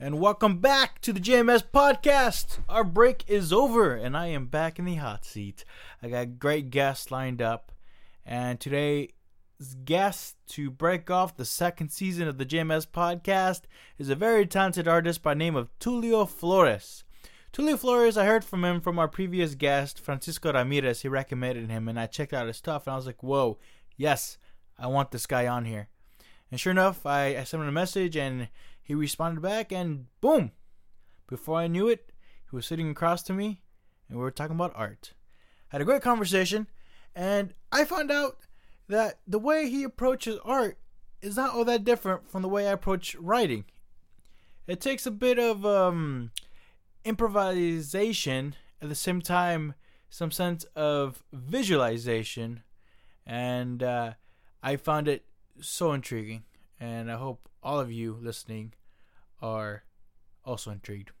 And welcome back to the JMS Podcast. Our break is over, and I am back in the hot seat. I got great guests lined up, and today's guest to break off the second season of the JMS Podcast is a very talented artist by the name of Tulio Flores. Tulio Flores, I heard from him from our previous guest, Francisco Ramirez. He recommended him, and I checked out his stuff, and I was like, whoa, yes, I want this guy on here. And sure enough, I sent him a message, and he responded back, and boom! Before I knew it, he was sitting across to me, and we were talking about art. Had a great conversation, and I found out that the way he approaches art is not all that different from the way I approach writing. It takes a bit of improvisation, at the same time, some sense of visualization, and I found it so intriguing, and I hope all of you listening are also intrigued.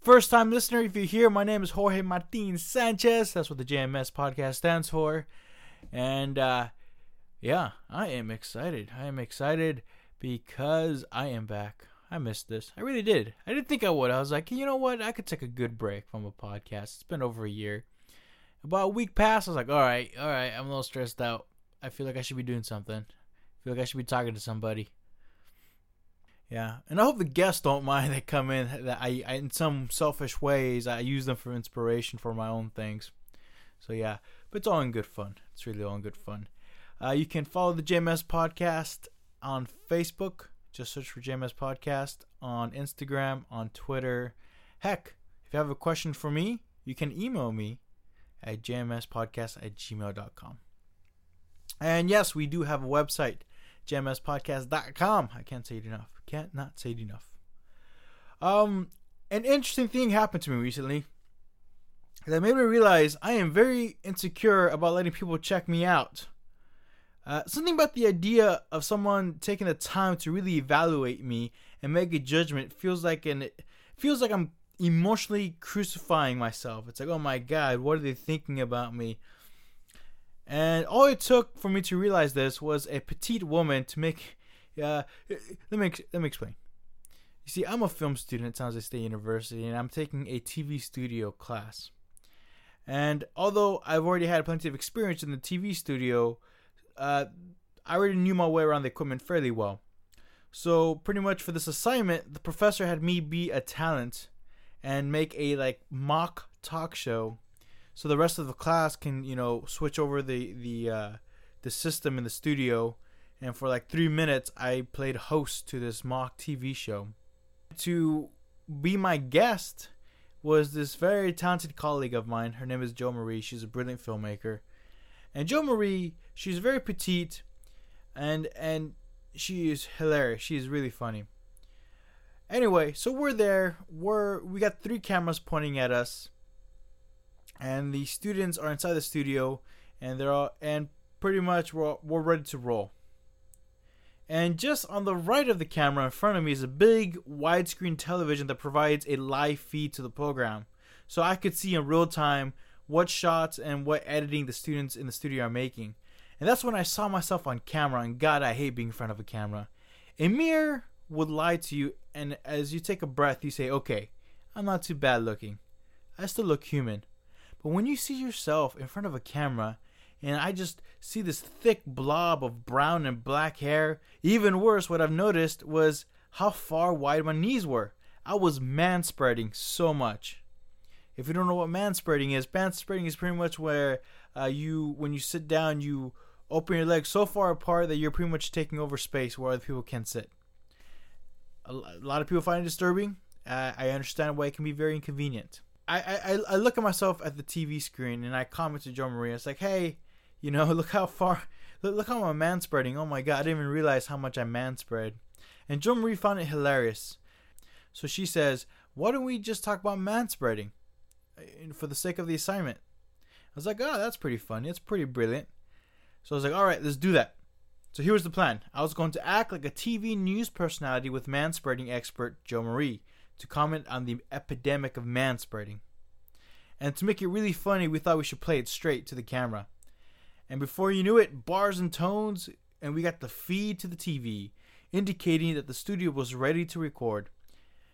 First time listener, if you're here, my name is Jorge Martin Sanchez. That's what the JMS Podcast stands for. And yeah, I am excited. I am excited because I am back. I missed this. I really did. I didn't think I would. I was like, you know what? I could take a good break from a podcast. It's been over a year. About a week past, I was like, all right. I'm a little stressed out. I feel like I should be doing something. I feel like I should be talking to somebody. Yeah, and I hope the guests don't mind that come in. That I in some selfish ways, I use them for inspiration for my own things. So yeah, but it's all in good fun. It's really all in good fun. You can follow the JMS Podcast on Facebook. Just search for JMS Podcast. On Instagram, on Twitter. Heck, if you have a question for me, you can email me at jmspodcast@gmail.com. And yes, we do have a website, jmspodcast.com. I can't say it enough. Can't not say it enough. An interesting thing happened to me recently that made me realize I am very insecure about letting people check me out. Something about the idea of someone taking the time to really evaluate me and make a judgment feels like I'm emotionally crucifying myself. It's like, oh my God, what are they thinking about me? And all it took for me to realize this was a petite woman to make... Let me explain. You see, I'm a film student at San Jose State University, and I'm taking a TV studio class. And although I've already had plenty of experience in the TV studio, I already knew my way around the equipment fairly well. So pretty much for this assignment, the professor had me be a talent and make a mock talk show. So the rest of the class can, switch over the system in the studio. And for 3 minutes, I played host to this mock TV show. To be my guest was this very talented colleague of mine. Her name is Jo Marie. She's a brilliant filmmaker. And Jo Marie, she's very petite. And she is hilarious. She is really funny. Anyway, so we're there. We got 3 cameras pointing at us. And the students are inside the studio, and pretty much we're ready to roll. And just on the right of the camera in front of me is a big widescreen television that provides a live feed to the program, so I could see in real time what shots and what editing the students in the studio are making. And that's when I saw myself on camera, and God, I hate being in front of a camera. A mirror would lie to you, and as you take a breath, you say, okay, I'm not too bad looking. I still look human. But when you see yourself in front of a camera, and I just see this thick blob of brown and black hair, even worse, what I've noticed was how far wide my knees were. I was manspreading so much. If you don't know what manspreading is pretty much where when you sit down, you open your legs so far apart that you're pretty much taking over space where other people can sit. A lot of people find it disturbing. I understand why it can be very inconvenient. I look at myself at the TV screen, and I comment to Jo Marie. It's like, hey, look how I'm manspreading. Oh my God, I didn't even realize how much I manspread. And Jo Marie found it hilarious. So she says, why don't we just talk about manspreading for the sake of the assignment? I was like, oh, that's pretty funny. It's pretty brilliant. So I was like, all right, let's do that. So here was the plan. I was going to act like a TV news personality with manspreading expert Jo Marie, to comment on the epidemic of manspreading. And to make it really funny, we thought we should play it straight to the camera. And before you knew it, bars and tones, and we got the feed to the TV, indicating that the studio was ready to record.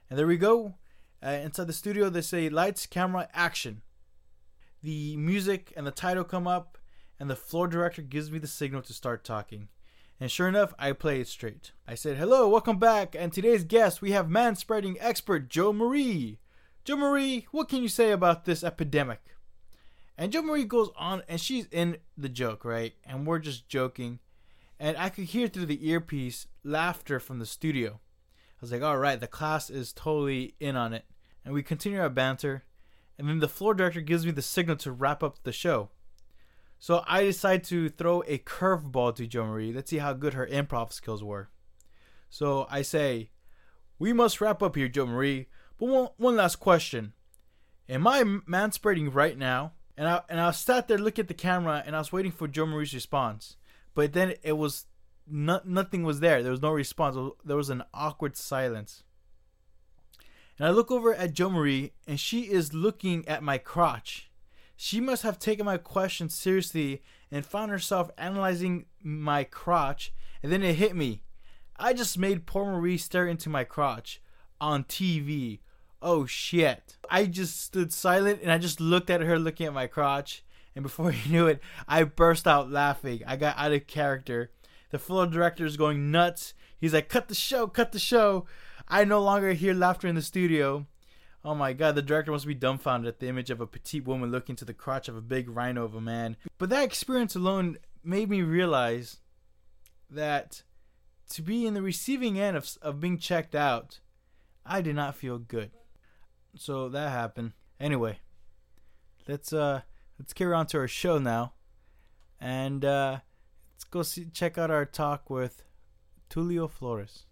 And there we go. Inside the studio, they say lights, camera, action. The music and the title come up, and the floor director gives me the signal to start talking. And sure enough, I play it straight. I said, hello, welcome back, and today's guest, we have man-spreading expert Jo Marie. Jo Marie, what can you say about this epidemic? And Jo Marie goes on, and she's in the joke, right? And we're just joking. And I could hear through the earpiece laughter from the studio. I was like, all right, the class is totally in on it. And we continue our banter. And then the floor director gives me the signal to wrap up the show. So I decide to throw a curveball to Jo Marie. Let's see how good her improv skills were. So I say, we must wrap up here, Jo Marie. But one last question. Am I manspreading right now? And I sat there looking at the camera, and I was waiting for Jo Marie's response. But then it was nothing was there. There was no response. There was an awkward silence. And I look over at Jo Marie, and she is looking at my crotch. She must have taken my question seriously and found herself analyzing my crotch. And then it hit me. I just made poor Marie stare into my crotch on TV. Oh shit. I just stood silent and I just looked at her looking at my crotch. And before you knew it, I burst out laughing. I got out of character. The floor director is going nuts. He's like, cut the show, cut the show. I no longer hear laughter in the studio. Oh my god, the director must be dumbfounded at the image of a petite woman looking to the crotch of a big rhino of a man. But that experience alone made me realize that to be in the receiving end of being checked out, I did not feel good. So that happened. Anyway, let's carry on to our show now. And let's go check out our talk with Tulio Flores.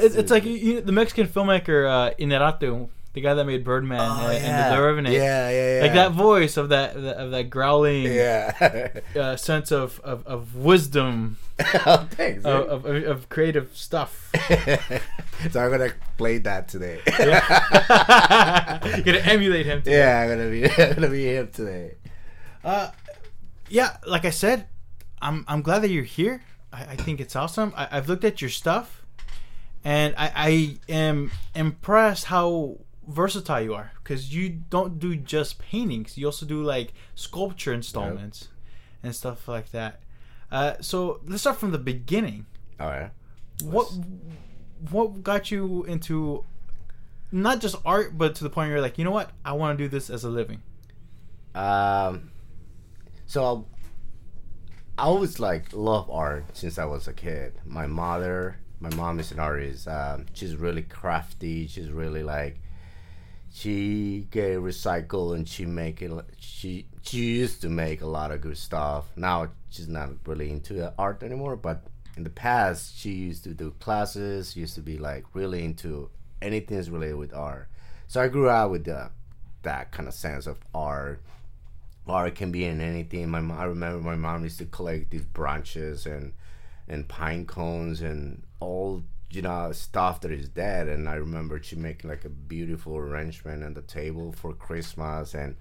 It's like the Mexican filmmaker Inarritu, the guy that made Birdman and The Revenant. Yeah. Like that voice of that growling, sense of wisdom. Oh, thanks, of creative stuff. So I'm gonna play that today. Yeah. You're gonna emulate him today. Yeah, I'm gonna be him today. Yeah, like I said, I'm glad that you're here. I think it's awesome. I've looked at your stuff. And I am impressed how versatile you are, because you don't do just paintings. You also do like sculpture installments and stuff like that. So let's start from the beginning. All right. What got you into not just art, but to the point where you're like, you know what, I want to do this as a living? So I always love art since I was a kid. My mom is an artist. She's really crafty. She's really she get recycled and she make it. She used to make a lot of good stuff. Now she's not really into art anymore. But in the past, she used to do classes. Used to be really into anything that's related with art. So I grew up with that kind of sense of art. Art can be in anything. I remember my mom used to collect these branches and pine cones and all stuff that is dead, and I remember she making a beautiful arrangement on the table for Christmas, and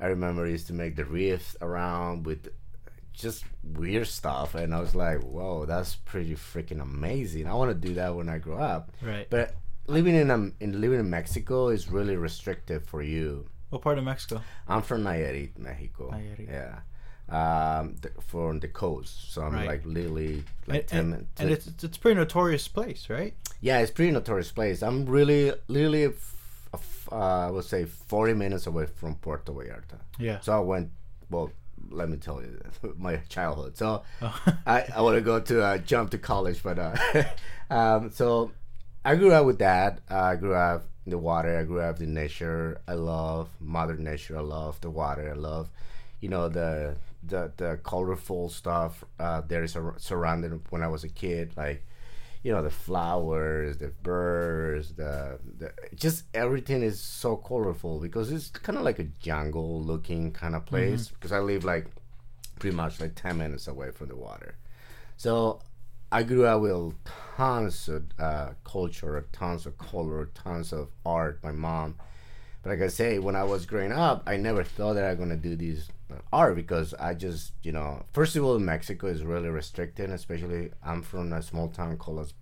I remember I used to make the wreaths around with just weird stuff, and I was like, whoa, that's pretty freaking amazing. I want to do that when I grow up. Right. But living in Mexico is really restrictive for you. What part of Mexico? I'm from Nayarit, Mexico. Nayarit. Yeah. From the coast, so I'm right. Literally 10 minutes. And it's a pretty notorious place, right? Yeah, it's a pretty notorious place. I'm literally I would say 40 minutes away from Puerto Vallarta. Yeah. So I went. Well, let me tell you my childhood. So I want to go to jump to college, but so I grew up with that. I grew up in the water. I grew up in nature. I love Mother Nature. I love the water. I love you know, the colorful stuff there is surrounded when I was a kid, like, you know, the flowers, the birds, the just everything is so colorful because it's kind of like a jungle looking kind of place, because I live like pretty much like 10 minutes away from the water. So I grew up with tons of culture, tons of color, tons of art, my mom. But like I say, when I was growing up, I never thought that I was going to do this art, because I just, you know, first of all, Mexico is really restricted, especially I'm from a small town called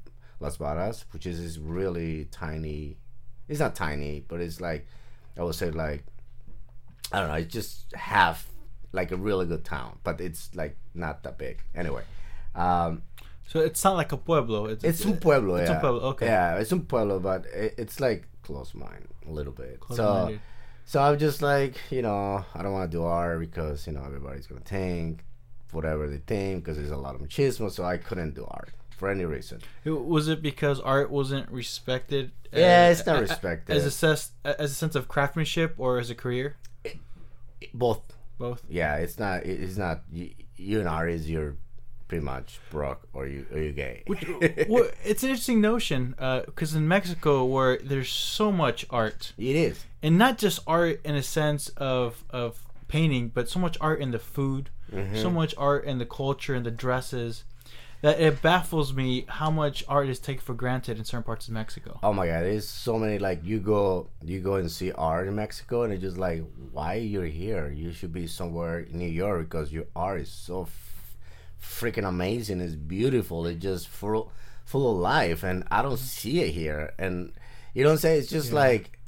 Las Varas, which is this really tiny, it's not tiny, but it's like, I would say like, I don't know, it's just half, like a really good town, but it's like not that big. Anyway. So it's not like a pueblo. It's un pueblo, it's yeah. It's a pueblo, okay. Yeah, it's un pueblo, but it's like close mine a little bit. So I'm just like, you know, I don't want to do art because, you know, everybody's going to think whatever they think, because there's a lot of machismo, so I couldn't do art for any reason. Was it because art wasn't respected? Yeah, it's not respected. As a sense of craftsmanship or as a career? Both. Yeah, it's not, you and art is your... pretty much broke or you gay. Well, it's an interesting notion because in Mexico where there's so much art, it is, and not just art in a sense of painting, but so much art in the food, so much art in the culture and the dresses, that it baffles me how much art is taken for granted in certain parts of Mexico. Oh my God, there's so many, like you go and see art in Mexico and it's just like, why you're here? You should be somewhere in New York because your art is so freaking amazing. It's beautiful. It's just full of life, and I don't see it here. And you don't say it's just like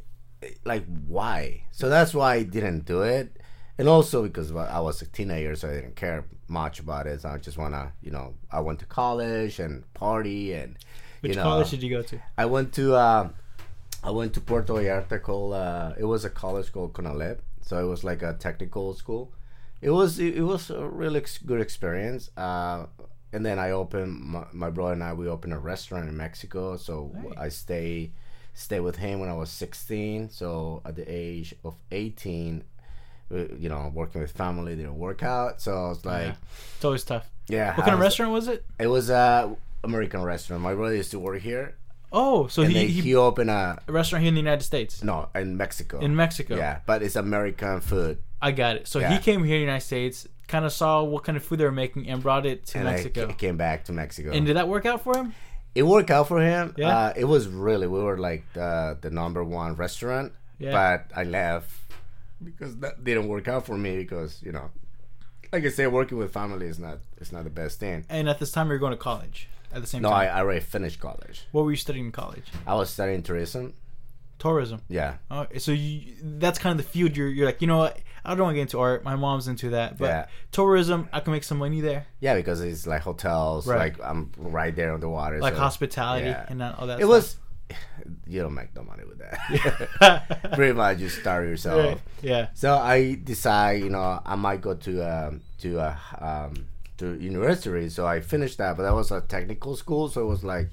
why? So that's why I didn't do it, and also because I was a teenager, so I didn't care much about it. So I just wanna, you know, I went to college and party and. Which college did you go to? I went to Puerto Vallarta. It was a college called Conalep, so it was like a technical school. It was a really good experience, and then I opened my brother and I. We opened a restaurant in Mexico, so nice. I stay with him when I was 16. So at the age of 18, you know, working with family didn't work out. So I was like, it's always tough. Yeah. What kind of restaurant was it? It was an American restaurant. My brother used to work here. Oh, so he opened a restaurant here in the United States. No, in Mexico. In Mexico. Yeah, but it's American food. I got it. So he came here in the United States, kind of saw what kind of food they were making, and brought it to Mexico. It came back to Mexico. And did that work out for him? It worked out for him. Yeah. It was really, we were like the number one restaurant. Yeah. But I left because that didn't work out for me because, you know, like I said, working with family is not the best thing. And at this time, you're going to college at the same time? No, I already finished college. What were you studying in college? I was studying tourism. Tourism. Yeah. So that's kind of the field you're like, you know what? I don't want to get into art. My mom's into that. But tourism, I can make some money there. Yeah, because it's like hotels. Right. Like I'm right there on the water. Like so, hospitality and all that stuff. You don't make no money with that. Pretty much you starve yourself. Right. Yeah. So I decide, you know, I might go to university. So I finished that. But that was a technical school. So it was like,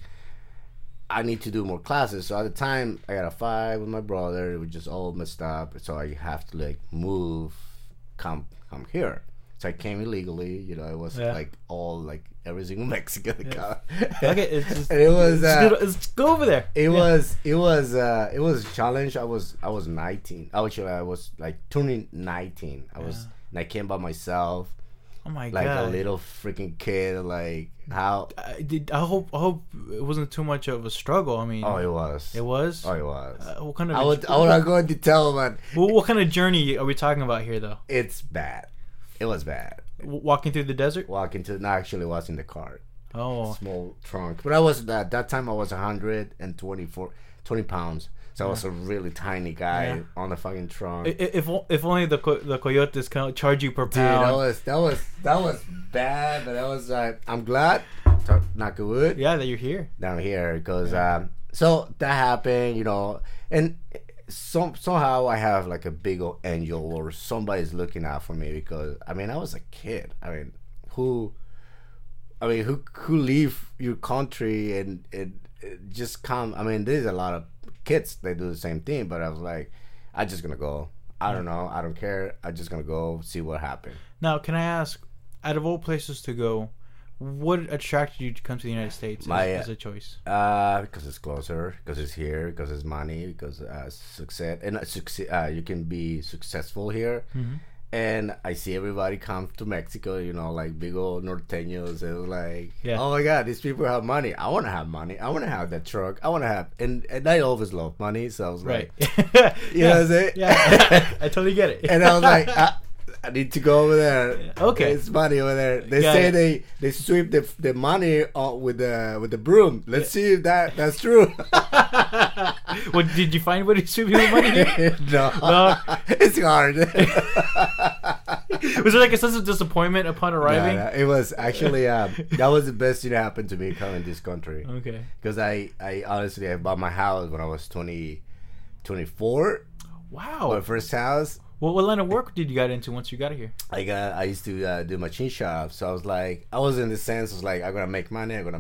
I need to do more classes. So at the time, I got a fight with my brother. It was just all messed up. So I have to like move, come here. So I came illegally. You know, it was like all like every single Mexican. Yeah. Okay, it's just, and it was. It's go over there. It was a challenge. I was 19. Actually, I was like turning 19. And I came by myself. Oh my God! Like a little freaking kid. Like how? I hope it wasn't too much of a struggle. I mean, it was. Oh, it was. What kind of? I would not go into detail, but what kind of journey are we talking about here, though? It's bad. It was bad. Walking through the desert. Actually, I was in the car. Oh, small trunk. But I was at that time. I was 120 pounds. So I was a really tiny guy on the fucking trunk. If only the coyotes can charge you per pound. Dude, that was bad, but that was I'm glad, knock on wood. Yeah, that you're here. Down here, because so that happened, you know, and somehow I have like a big old angel or somebody's looking out for me because I mean I was a kid. I mean who leave your country and just come? I mean, there's a lot of kids, they do the same thing, but I was like, I'm just gonna go. I don't know. I don't care. I'm just going to go see what happened. Now, can I ask, out of all places to go, what attracted you to come to the United States as a choice? Because it's closer, because it's here, because it's money, because success, and you can be successful here. Mm-hmm. And I see everybody come to Mexico, you know, like big old norteños. It was like, oh my God, these people have money. I want to have money. I want to have that truck. I want to have, and I always love money. So I was like, you know what I'm saying? Yeah, I totally get it. And I was like, I need to go over there. Okay, it's money over there. They say they sweep the money with the broom. Let's see if that's true. What did you find? What is sweeping the money? No, it's hard. Was there like a sense of disappointment upon arriving? No, it was actually that was the best thing that happened to me coming to this country. Okay, because I honestly I bought my house when I was 24. Wow, my first house. What line of work did you get into once you got here? I used to do machine shop, so I was like, I was in the sense, I was like, I'm gonna make money, I'm gonna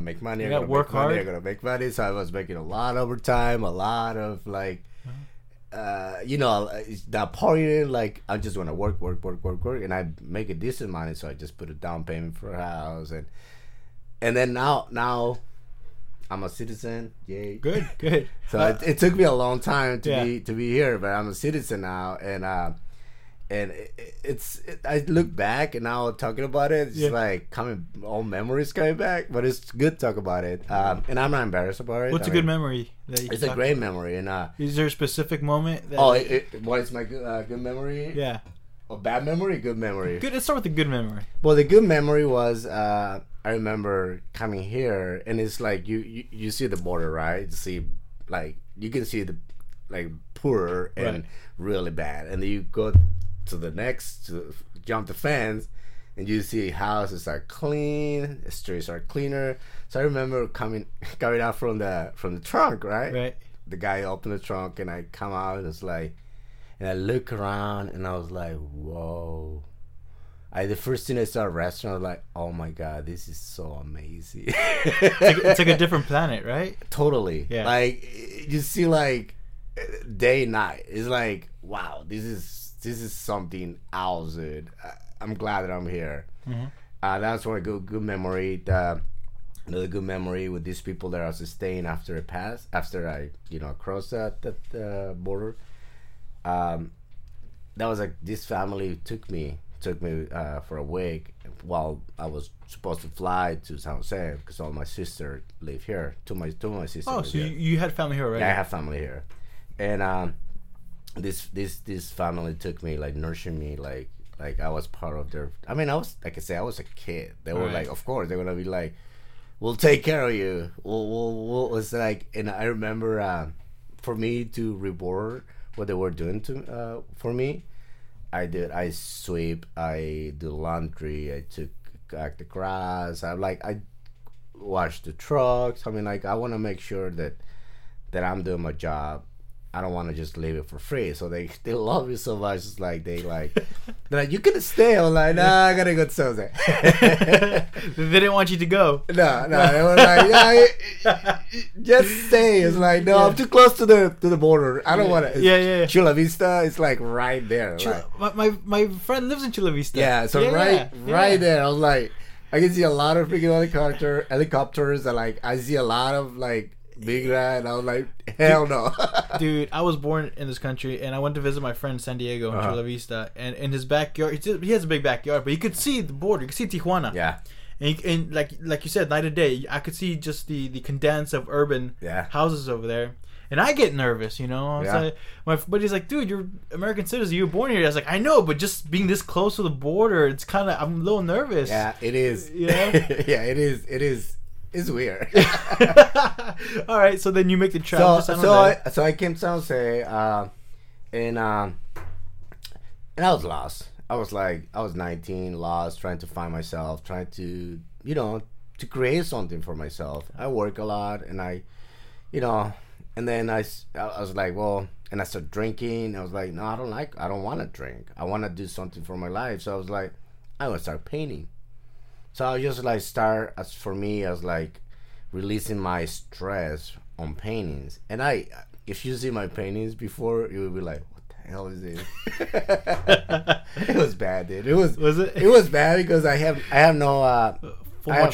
work hard. So I was making a lot of overtime, a lot of like, you know, that partying, like I just want to work, and I make a decent money, so I just put a down payment for a house, and then now. I'm a citizen. Yay! Good. So it took me a long time to be here, but I'm a citizen now, and it's I look back and now talking about it, it's like all memories coming back. But it's good to talk about it, and I'm not embarrassed about it. What's a good memory? It's a great memory, and is there a specific moment? What is my good memory? Yeah. A bad memory, good memory. Good. Let's start with the good memory. Well, the good memory was. I remember coming here, and it's like you see the border, right? You see, like you can see the like poor and really bad, and then you go to the next, jump the fence, and you see houses are clean, the streets are cleaner. So I remember coming out from the trunk, right? Right. The guy opened the trunk, and I come out, and it's like, and I look around, and I was like, whoa. The first thing I saw a restaurant, I was like, oh my God, this is so amazing. It's like a different planet, right? Totally. Yeah. Like, you see, like, day and night. It's like, wow, this is something else, dude. I'm glad that I'm here. Mm-hmm. That's one good memory. Another good memory with these people that I was staying after I, you know, crossed that border. That was like, this family took me for a week while I was supposed to fly to San Jose because all my sisters live here. Two of my sisters. Oh, so you had family here, right? Yeah, I have family here, and this family took me, like, nurturing me, like I was part of their. I mean, I was, like I said, I was a kid. They were like, of course, they're gonna be like, we'll take care of you. We'll was like, and I remember for me to reward what they were doing for me. I did. I sweep. I do laundry. I took the grass. I washed the trucks. I mean, like, I want to make sure that I'm doing my job. I don't want to just leave it for free. So they love you so much. It's like they're like, you can stay. I'm like, nah, I gotta go to San Jose. They didn't want you to go. No, they were like, just stay. It's like, no, I'm too close to the border. I don't want to. Yeah. Chula Vista is like right there. Like, my friend lives in Chula Vista. Yeah, so right there. I was like, I can see a lot of freaking helicopters. And like, I see a lot of like. Big guy, and I was like, hell no. Dude, I was born in this country, and I went to visit my friend in San Diego in Chula Vista, and in his backyard, he has a big backyard, but you could see the border, you could see Tijuana. Yeah. And like you said, night and day, I could see just the condense of urban houses over there. And I get nervous, you know. Like, my buddy's like, dude, you're American citizen. You were born here. I was like, I know, but just being this close to the border, it's kind of, I'm a little nervous. Yeah, it is. You know? It is. It's weird. All right, so then you make the travel to San Jose. So I came to San Jose, and I was lost. I was 19, lost, trying to find myself, trying to, you know, to create something for myself. I work a lot, and I, you know, and then I was like, well, and I started drinking. I was like, no, I don't want to drink. I want to do something for my life. So I was like, I want to start painting. So I just like start, as for me, as like releasing my stress on paintings. And if you see my paintings before, you will be like, what the hell is it? It was bad, dude. It was it? It was bad because I have no formal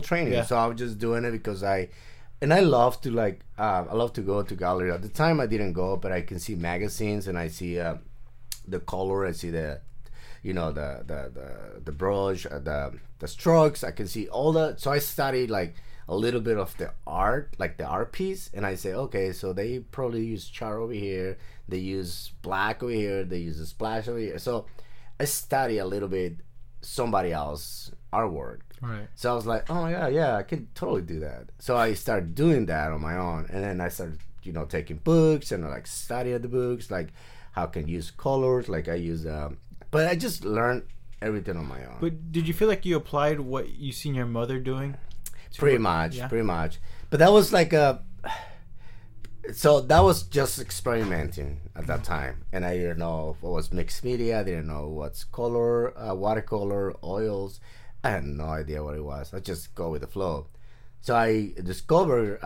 training. Yeah. So I was just doing it because I love to go to gallery. At the time I didn't go, but I can see magazines and I see the color. I see the brush, the strokes. I can see all that. So I studied like a little bit of the art, like the art piece, and I say, okay, so they probably use char over here, they use black over here, they use a splash over here. So I study a little bit somebody else's artwork. Right. So I was like, oh yeah, I can totally do that. So I started doing that on my own, and then I started, taking books and like studying the books, like how can you use colors, like I use, but I just learned everything on my own. But did you feel like you applied what you seen your mother doing? Pretty much. But that was like that was just experimenting at that time. And I didn't know what was mixed media. I didn't know what's color, watercolor, oils. I had no idea what it was. I just go with the flow. So I discovered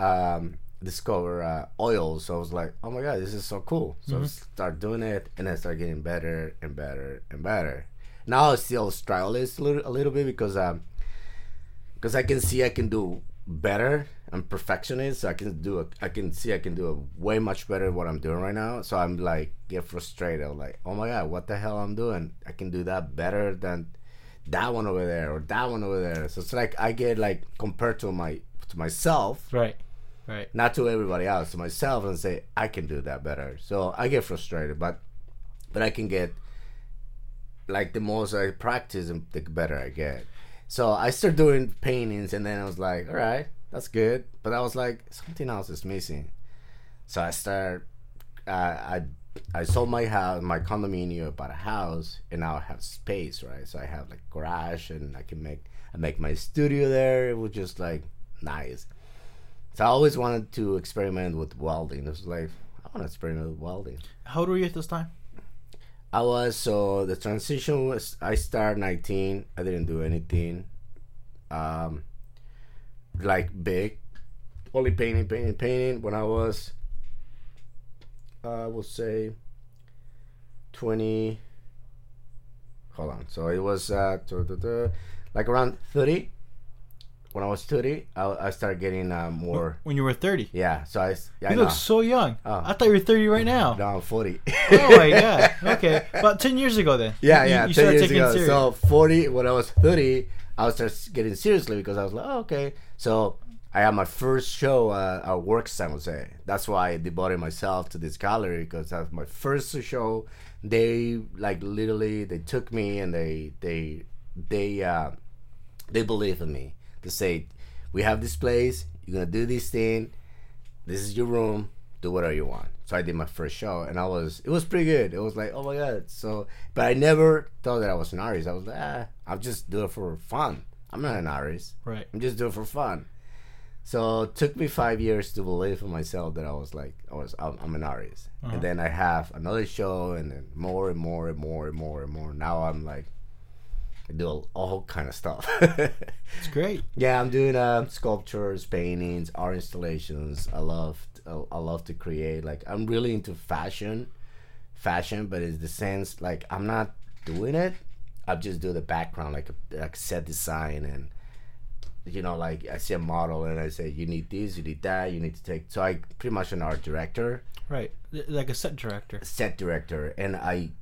oils. So I was like, oh my God, this is so cool. So I start doing it, and I start getting better and better and better. Now I still struggle a little bit because I can see I can do better. I'm perfectionist, so I can do way much better what I'm doing right now. So I'm like, get frustrated. I'm like, oh my God, what the hell I'm doing? I can do that better than that one over there or that one over there. So it's like I get like compared to myself, right, not to everybody else, to myself, and say I can do that better. So I get frustrated, but I can get like the most I practice, and the better I get. So I started doing paintings, and then I was like, all right, that's good. But I was like, something else is missing. So I started, I sold my house, my condominium, bought a house, and now I have space, right? So I have like garage, and I can make my studio there. It was just like nice. So I always wanted to experiment with welding. It was like, I want to experiment with welding. How old were you at this time? The transition was, I started 19. I didn't do anything big. Only painting. When I was, I will say 20. Hold on. So it was like around 30. When I was 30, I started getting more. When you were 30? Yeah. So I look so young. Oh. I thought you were 30 right now. No, I'm 40. Oh my God. Okay. About 10 years ago then. Yeah. You 10 started years taking ago. Serious. So 40, when I was 30, I started getting seriously because I was like, oh, okay. So I had my first show at Works San Jose. That's why I devoted myself to this gallery, because that was my first show. They literally took me, and they believed in me. To say, we have this place, you're gonna do this thing, this is your room, do whatever you want. So I did my first show, and it was pretty good. It was like, oh my God. So, but I never thought that I was an artist. I was like, I'll just do it for fun. I'm not an artist. Right. I'm just doing it for fun. So it took me 5 years to believe in myself that I'm an artist. Uh-huh. And then I have another show, and then more and more and more and more and more. Now I'm like, I do all kind of stuff. It's great. Yeah, I'm doing sculptures, paintings, art installations. I love to create. Like, I'm really into fashion, but it's the sense like I'm not doing it. I just do the background, like set design, and like I see a model and I say you need this, you need that, you need to take. So I pretty much an art director. Right, like a set director. And I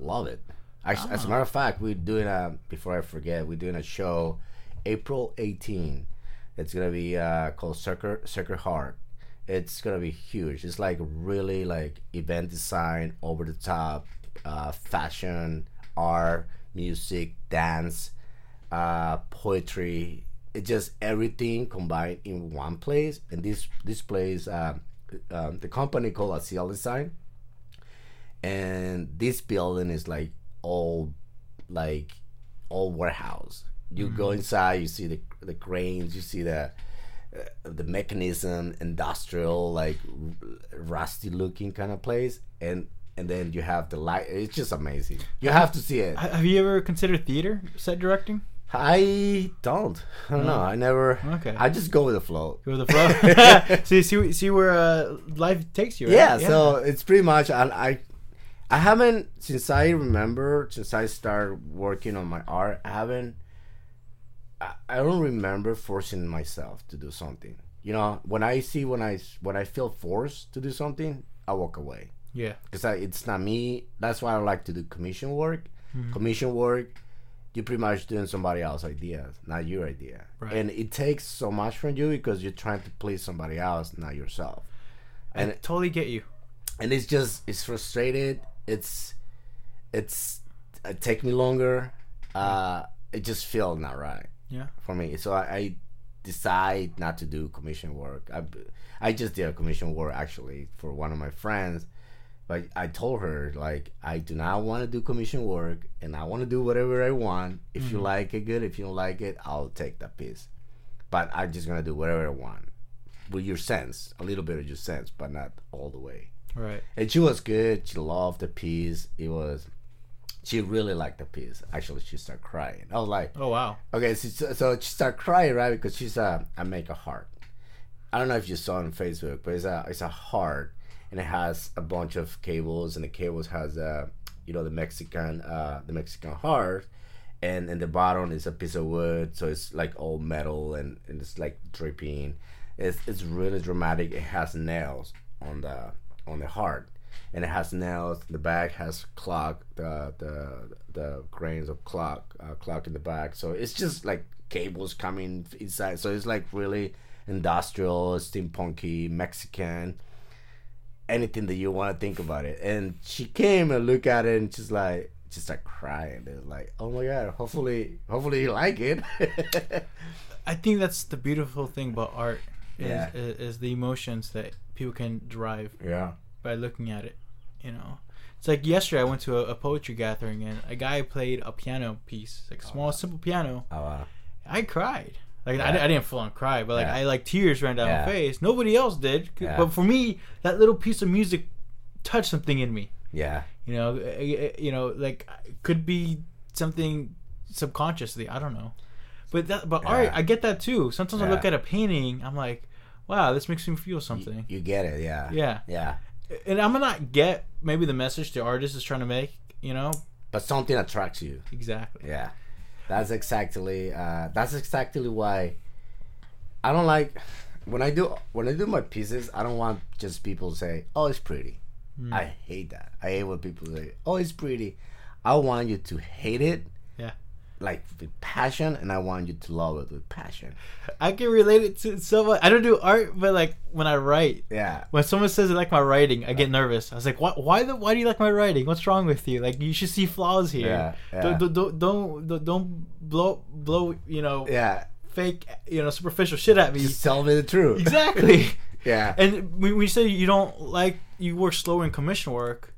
love it. As a matter of fact, we're doing a show April 18. It's going to be called Circuit Heart. It's going to be huge. It's like really like event design, over the top, fashion, art, music, dance, poetry. It's just everything combined in one place. And this place, the company called Asiel Design. And this building is like all warehouse. You go inside, you see the cranes, you see the mechanism, industrial, like rusty looking kind of place, and then you have the light. It's just amazing. You have to see it. Have you ever considered theater set directing? I don't know. I never. Okay. I just go with the flow. Go with the flow. So you see where life takes you. Right? Yeah. So it's pretty much. I I haven't, since I remember, since I started working on my art, I don't remember forcing myself to do something. You know, when I feel forced to do something, I walk away. Yeah. Because it's not me. That's why I like to do commission work. Mm-hmm. Commission work, you're pretty much doing somebody else's idea, not your idea. Right. And it takes so much from you because you're trying to please somebody else, not yourself. And I totally get you. And it's just, it's frustrated. It take me longer. It just feels not right. Yeah. For me. So I decide not to do commission work. I just did a commission work actually for one of my friends, but I told her, like, I do not want to do commission work and I want to do whatever I want. If you like it, good. If you don't like it, I'll take that piece. But I'm just going to do whatever I want with your sense, a little bit of your sense, but not all the way. Right. And she was good. She loved the piece. She really liked the piece. Actually, she started crying. I was like, oh, wow. Okay, so she started crying, right? Because she's I make a heart. I don't know if you saw on Facebook, but it's a heart, and it has a bunch of cables, and the cables has the Mexican heart, and in the bottom is a piece of wood, so it's like all metal and it's like dripping. It's really dramatic. It has nails on the heart. And it has nails. The back has clock, the grains of clock in the back. So it's just like cables coming inside. So it's like really industrial, steampunky, Mexican, anything that you want to think about it. And she came and looked at it and just like crying. It was like, oh my God, hopefully you like it. I think that's the beautiful thing about art is the emotions that people can derive. Yeah. By looking at it, you know. It's like yesterday I went to a poetry gathering and a guy played a piano piece, like simple piano. Oh, wow. I cried. Like, yeah. I didn't full on cry, but like I like tears ran down my face. Nobody else did, but for me, that little piece of music touched something in me. Yeah. You know, like could be something subconsciously. I don't know, but art, I get that too. Sometimes I look at a painting, I'm like, wow, this makes me feel something. You get it, yeah. Yeah. Yeah. And I'm gonna get maybe the message the artist is trying to make, you know. But something attracts you. Exactly. Yeah, that's exactly why I don't like when I do my pieces. I don't want just people to say, "Oh, it's pretty." I hate that. I hate when people say, "Oh, it's pretty." I want you to hate it. Yeah. Like with passion, and I want you to love it with passion. I can relate it to someone. I don't do art, but like when I write, when someone says they like my writing, I get nervous. I was like, why do you like my writing? What's wrong with you? Like, you should see flaws here. Don't blow fake superficial shit at me. Just tell me the truth. Exactly. Yeah. And when you say you don't like, you work slower in commission work,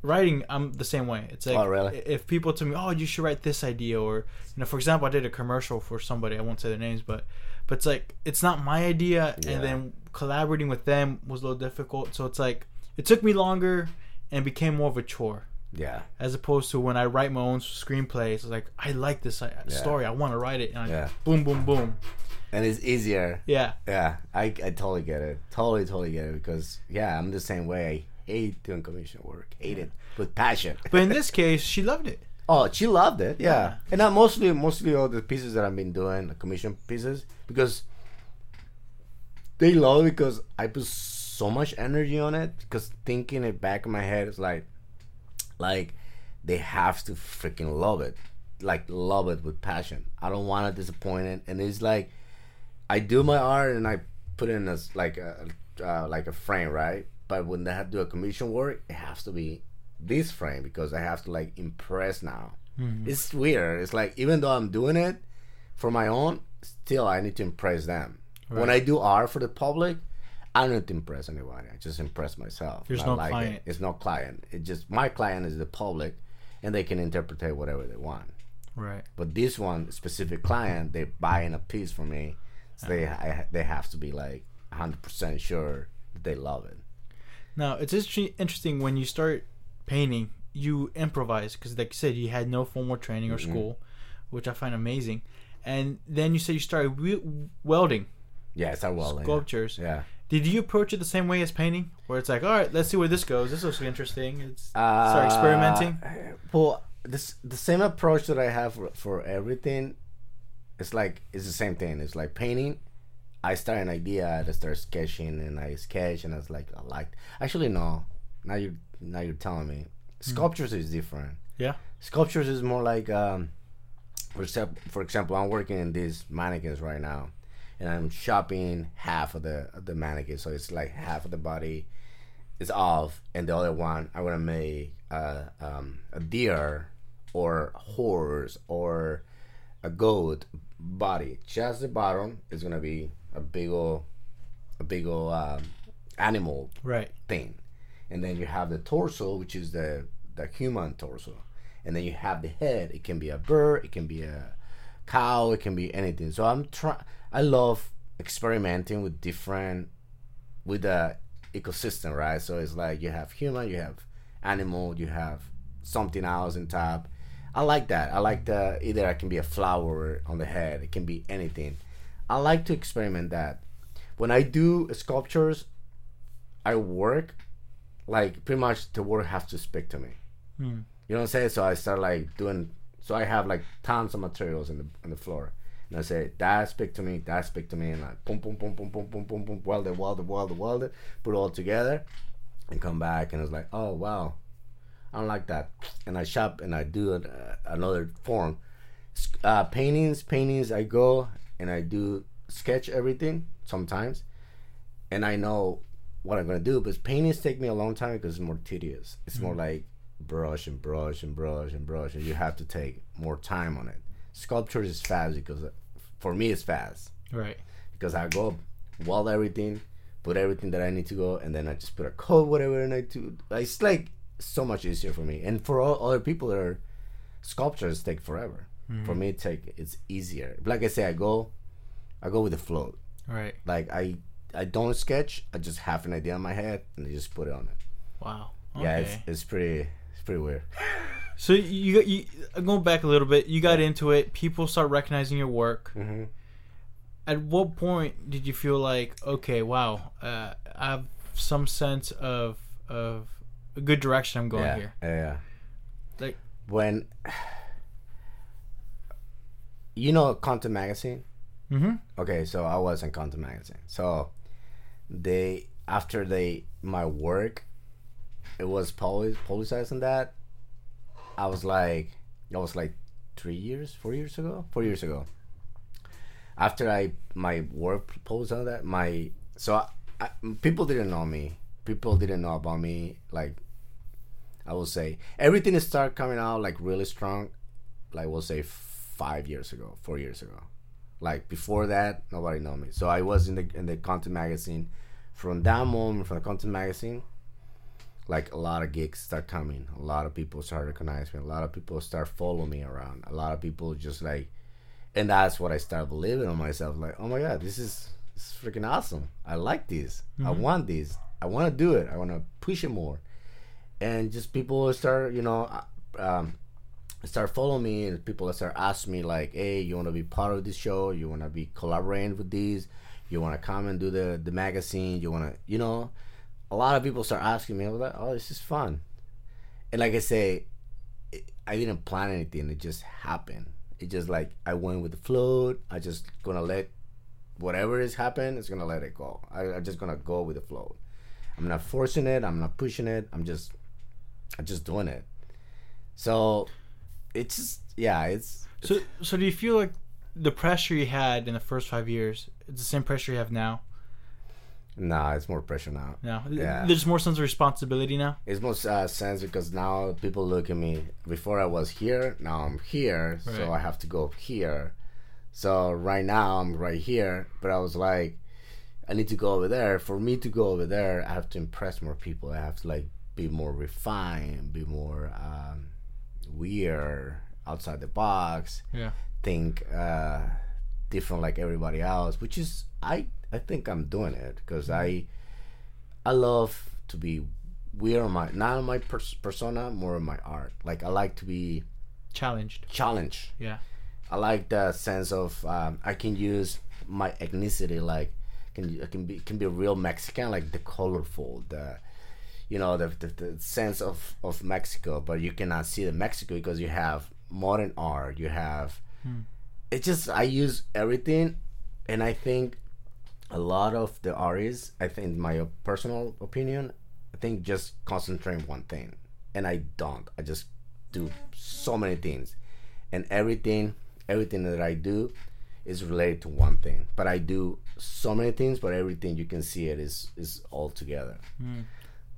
writing, I'm the same way. It's like, oh, really? If people tell me, "Oh, you should write this idea," or for example, I did a commercial for somebody. I won't say their names, but it's like it's not my idea, and then collaborating with them was a little difficult. So it's like it took me longer and became more of a chore. Yeah. As opposed to when I write my own screenplays, it's like I like this story, I want to write it, and boom. And it's easier. Yeah. Yeah, I totally get it. Totally get it because I'm the same way. Hate doing commission work. Hate it with passion. But in this case, she loved it. Oh, she loved it. Yeah. And I mostly all the pieces that I've been doing, the commission pieces, because they love it because I put so much energy on it. Because thinking it back in my head is like they have to freaking love it, like love it with passion. I don't want to disappoint it. And it's like I do my art and I put it in like a frame, right? But when they have to do a commission work, it has to be this frame because I have to like impress now. Mm-hmm. It's weird. It's like even though I'm doing it for my own, still I need to impress them. Right. When I do art for the public, I don't need to impress anybody. I just impress myself. There's no client. It's no client. It's just my client is the public, and they can interpret whatever they want. Right. But this one specific client, they're buying a piece from me, so they have to be like 100% sure that they love it. Now, it's interesting when you start painting, you improvise because, like you said, you had no formal training or school, which I find amazing. And then you said you started welding. Yeah, I started welding. Sculptures. Yeah. Did you approach it the same way as painting, where it's like, all right, let's see where this goes. This looks interesting. It's start experimenting. Well, the same approach that I have for everything. It's like it's the same thing. It's like painting. I start an idea. I start sketching, and I sketch, and I was like, I liked. Actually, no. Now you're telling me. Sculptures is different. Yeah. Sculptures is more like, for example, I'm working in these mannequins right now. And I'm shopping half of the mannequin, so it's like half of the body is off, and the other one I want to make a deer or a horse or a goat body. Just the bottom is gonna be a big old animal thing, and then you have the torso, which is the human torso, and then you have the head. It can be a bird, it can be a cow, it can be anything. So I love experimenting with the ecosystem, right? So it's like you have human, you have animal, you have something else on top. I like that. I like either I can be a flower on the head, it can be anything. I like to experiment that. When I do sculptures, I work, like pretty much the work has to speak to me. Mm. You know what I'm saying? So I start like doing, so I have like tons of materials on the floor. And I say, that speak to me, and like, boom, boom, boom, boom, boom, boom, boom, boom, weld it, put it all together, and come back, and it's like, oh, wow, I don't like that. And I shop, and I do another form. Paintings, I go, and I do sketch everything sometimes, and I know what I'm going to do, but paintings take me a long time because it's more tedious. It's more like brush, and you have to take more time on it. Sculpture is fast because, for me, it's fast. Right. Because I go weld everything, put everything that I need to go, and then I just put a coat, whatever, and I do. It's like so much easier for me. And for all other people that are sculptures, take forever. Mm-hmm. For me, it's easier. Like I say, I go with the flow. Right. Like I don't sketch. I just have an idea in my head and I just put it on it. Wow. Okay. Yeah, it's pretty weird. So you going back a little bit, you got into it. People start recognizing your work. Mm-hmm. At what point did you feel like, okay, wow, I have some sense of a good direction I'm going here? Yeah. Like when Content Magazine. Mm-hmm. Okay, so I was in Content Magazine. So my work, it was publicized in that. I was like 4 years ago. After my work proposed on that, people didn't know me. People didn't know about me. Like, I will say, everything started coming out, like, really strong, like, we'll say 4 years ago. Like, before that, nobody knew me. So I was in the Content Magazine. From that moment, from the Content Magazine, like a lot of gigs start coming, a lot of people start recognizing me, a lot of people start following me around, a lot of people just like, and that's what I started believing on myself, like, oh my god, this is freaking awesome, I like this, mm-hmm. I want this, I want to do it, I want to push it more, and just people start, start following me, and people start asking me like, hey, you want to be part of this show, you want to be collaborating with these, you want to come and do the magazine, you want to, a lot of people start asking me, I was like, oh, this is fun. And like I say, I didn't plan anything. It just happened. It just like, I went with the flow. I just gonna let whatever is happening, it's gonna let it go. I'm just gonna go with the flow. I'm not forcing it. I'm not pushing it. I'm just doing it. So it's just, yeah, it's... So do you feel like the pressure you had in the first 5 years, it's the same pressure you have now? Nah, it's more pressure now. No. Yeah. There's more sense of responsibility now? It's more sense because now people look at me. Before I was here, now I'm here, right. So I have to go here. So right now I'm right here, but I was like, I need to go over there. For me to go over there, I have to impress more people. I have to like be more refined, be more weird, outside the box, think different like everybody else, which is... I think I'm doing it because I love to be weird on my, not on my persona, more on my art. Like I like to be challenged. Yeah, I like the sense of I can use my ethnicity. Like can be real Mexican, like the colorful, the sense of Mexico, but you cannot see the Mexico because you have modern art, you have it's just I use everything, and I think a lot of the artists, I think my personal opinion, I think just concentrate on one thing, and I don't. I just do so many things, and everything that I do is related to one thing. But I do so many things, but everything you can see it is all together.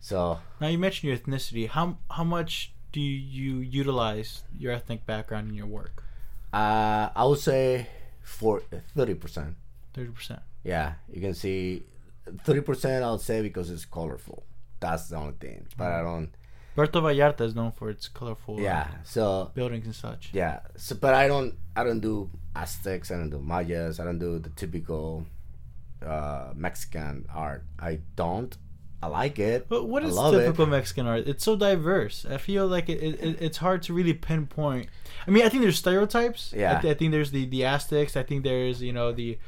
So now you mentioned your ethnicity. How much do you utilize your ethnic background in your work? I would say for 30%. 30%. Yeah, you can see 30%. I would say because it's colorful. That's the only thing. But I don't. Puerto Vallarta is known for its colorful buildings and such. Yeah. So, but I don't do Aztecs, I don't do Mayas, I don't do the typical Mexican art. I don't. I like it. But what is typical Mexican art? It's so diverse. I feel like it's hard to really pinpoint. I mean, I think there's stereotypes. Yeah. I think there's the Aztecs. I think there's, the...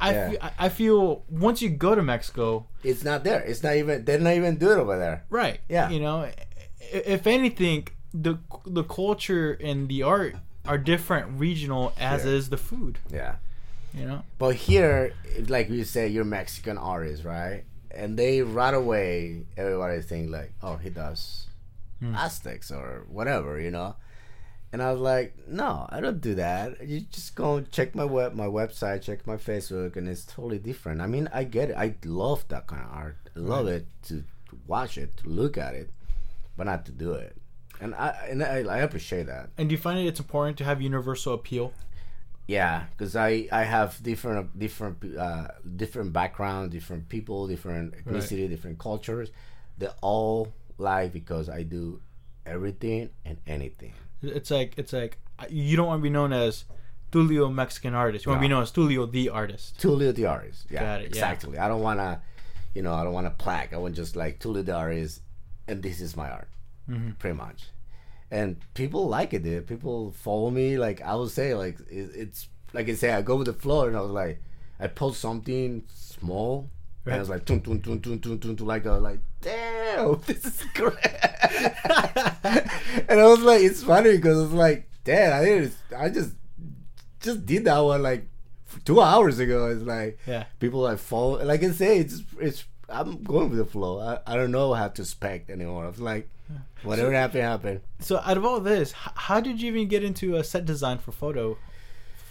I feel once you go to Mexico, it's not there. It's not even they're not even doing it over there. Right. Yeah. If anything, the culture and the art are different regional as is the food. Yeah. But here, like you say, you're Mexican artists, right? And they right away everybody think like, oh, he does Aztecs or whatever, And I was like, no, I don't do that. You just go check my website, check my Facebook, and it's totally different. I mean, I get it. I love that kind of art. I love it to watch it, to look at it, but not to do it. And I appreciate that. And do you find it's important to have universal appeal? Yeah, because I have different background, different people, different ethnicity, different cultures. They all like because I do everything and anything. It's like you don't want to be known as Tulio Mexican artist. You want to be known as Tulio the artist. Tulio the artist. Yeah, got it, exactly. Yeah. I don't want to, I don't want a plaque. I want just like Tulio the artist, and this is my art, pretty much. And people like it, dude. People follow me. Like I would say, like it's like I say, I go with the flow, and I was like, I post something small. And I was like, like, damn, this is great. And I was like, it's funny because it's like, damn, I just did that one like 2 hours ago. It's like, people like follow. Like I say, it's I'm going with the flow. I don't know how to expect anymore. I was like, whatever happened. So out of all this, how did you even get into a set design for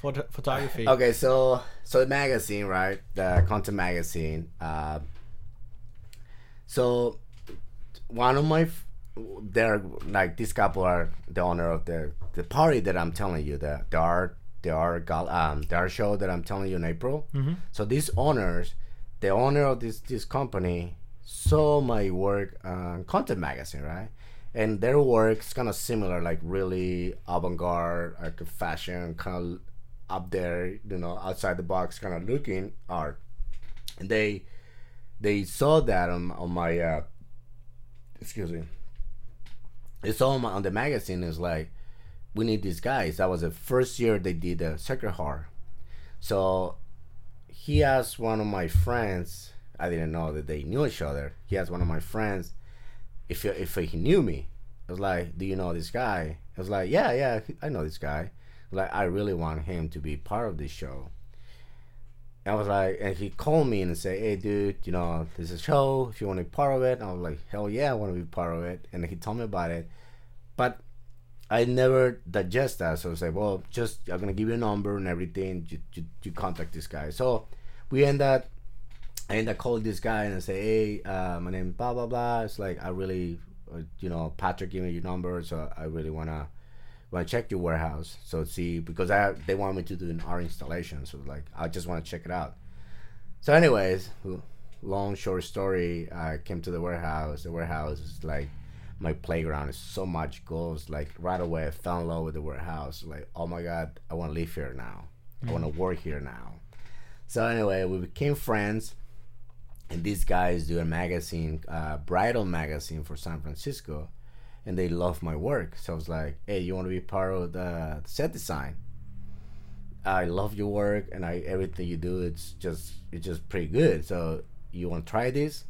photography? Okay, so the magazine, right? The Content Magazine. So one of my, they're like this couple are the owner of the party that I'm telling you, the art show that I'm telling you in April. So these owners, the owner of this company, saw my work on Content Magazine, right? And their work's kind of similar, like really avant-garde, like fashion, kind of up there, outside the box kind of looking art. And they saw that on my on the magazine. Is like, we need these guys. That was the first year they did the Sacred Heart. So he asked one of my friends, I didn't know that they knew each other. He asked one of my friends if he knew me. I was like, do you know this guy? I was like, yeah, I know this guy. Like, I really want him to be part of this show. And I was like, and he called me and said, hey dude, this is a show, if you want to be part of it. And I was like, hell yeah, I want to be part of it. And he told me about it, but I never digest that. So I was like, well, I'm going to give you a number and everything, you contact this guy. So we end up, I called this guy and I say, hey, my name is blah blah blah. It's like, I really, Patrick gave me your number, so I really want to check your warehouse. So see, because they want me to do an art installation, so like I just want to check it out. So anyways, long short story, I came to the warehouse. The warehouse is like my playground. Is so much goals. Like right away, I fell in love with the warehouse. Like, oh my god, I want to live here now. I want to work here now. So anyway, we became friends. And these guys do a magazine, bridal magazine for San Francisco, and they love my work. So I was like, hey, you want to be part of the set design? I love your work, and everything you do, it's just pretty good. So you want to try this?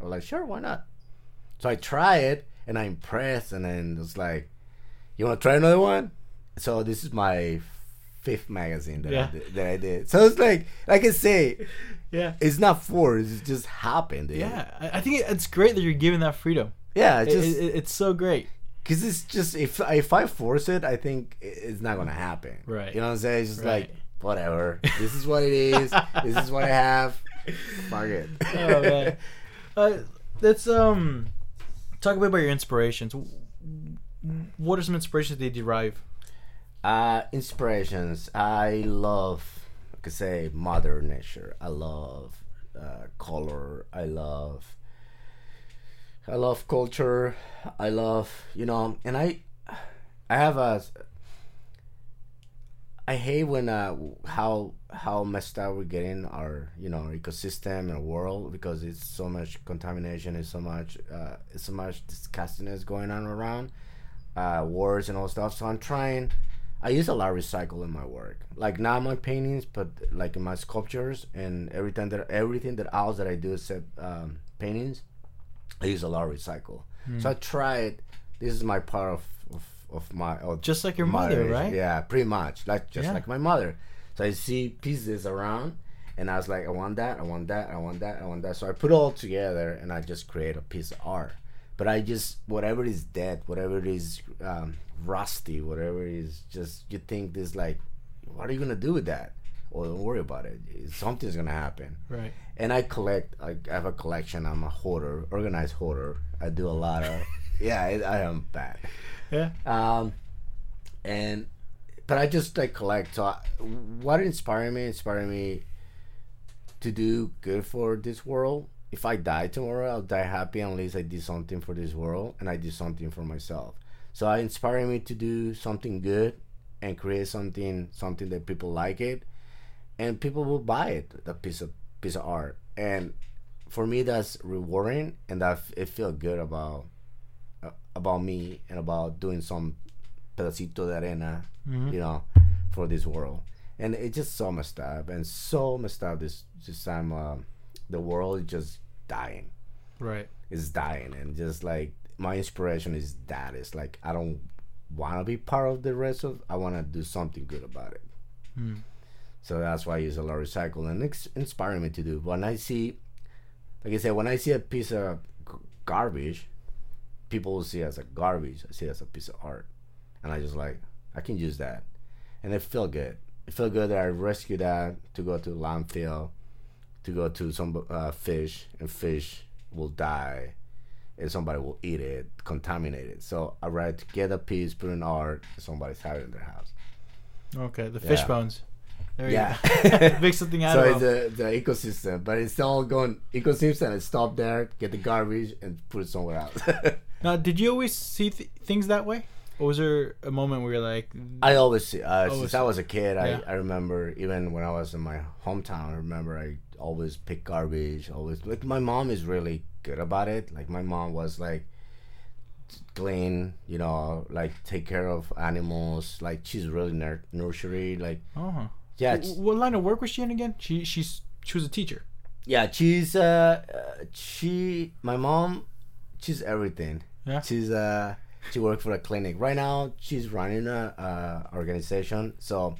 I was like, sure, why not? So I try it, and I'm impressed, and then it's like, you want to try another one? So this is my fifth magazine that I did. So it's like I say, yeah, it's not forced. It just happened. Yeah, I think it's great that you're given that freedom. Yeah, it's so great. Because it's just, if I force it, I think it's not going to happen. Right. You know what I'm saying? It's just like, whatever. This is what it is. This is what I have. Fuck it. Oh, man. Let's talk a bit about your inspirations. What are some inspirations that you derive? Inspirations. I love, I could say, Mother Nature. I love color. I love culture. I love, and I have I hate when how messed up we're getting our ecosystem and world, because it's so much contamination, it's so much disgustingness going on around, wars and all stuff. So I use a lot of recycle in my work, like not in my paintings, but like in my sculptures and everything else that I do except paintings. I use a lot of recycle. So I tried. This is my part of my... just like your mother, right? Yeah, pretty much. Like my mother. So I see pieces around, and I was like, I want that, I want that, I want that, I want that. So I put it all together, and I just create a piece of art. But I just... whatever is dead, whatever is rusty, whatever is just... you think this, like, what are you going to do with that? Or don't worry about it. Something's gonna happen. Right. And I collect. I have a collection. I'm a hoarder, organized hoarder. I do a lot of. Yeah, I am bad. Yeah. But I just collect. So what inspired me? Inspired me to do good for this world. If I die tomorrow, I'll die happy unless I did something for this world and I did something for myself. So it inspired me to do something good and create something that people like it. And people will buy it, the piece of art, and for me that's rewarding, and that it feels good about me and about doing some pedacito de arena, for this world. And it's just so messed up. This time, the world is just dying. Right. It's dying, and just like my inspiration is that it's like I don't want to be part of the rest of. I want to do something good about it. Mm. So that's why I use a lot of recycle, and it's inspiring me to do. When I see, like I said, when I see a piece of garbage, people will see it as a garbage. I see it as a piece of art, and I just like, I can use that, and it feel good. It feel good that I rescue that to go to landfill, to go to some fish, and fish will die, and somebody will eat it, contaminate it. So I rather to get a piece, put in art, somebody's having it in their house. Okay, the fish bones. There make something out of it. So it's the ecosystem, but it's all going ecosystem. And stop there, get the garbage, and put it somewhere else. Now, did you always see things that way, or was there a moment where you're like? I always see. Since I was a kid, I remember even when I was in my hometown. I remember I always pick garbage. Always, like my mom is really good about it. Like my mom was like clean, like take care of animals. Like she's really nursery. Like. Uh-huh. Yeah. What line of work was she in again? She was a teacher. Yeah, she's my mom. She's everything. Yeah. She's she worked for a clinic. Right now, she's running a organization. So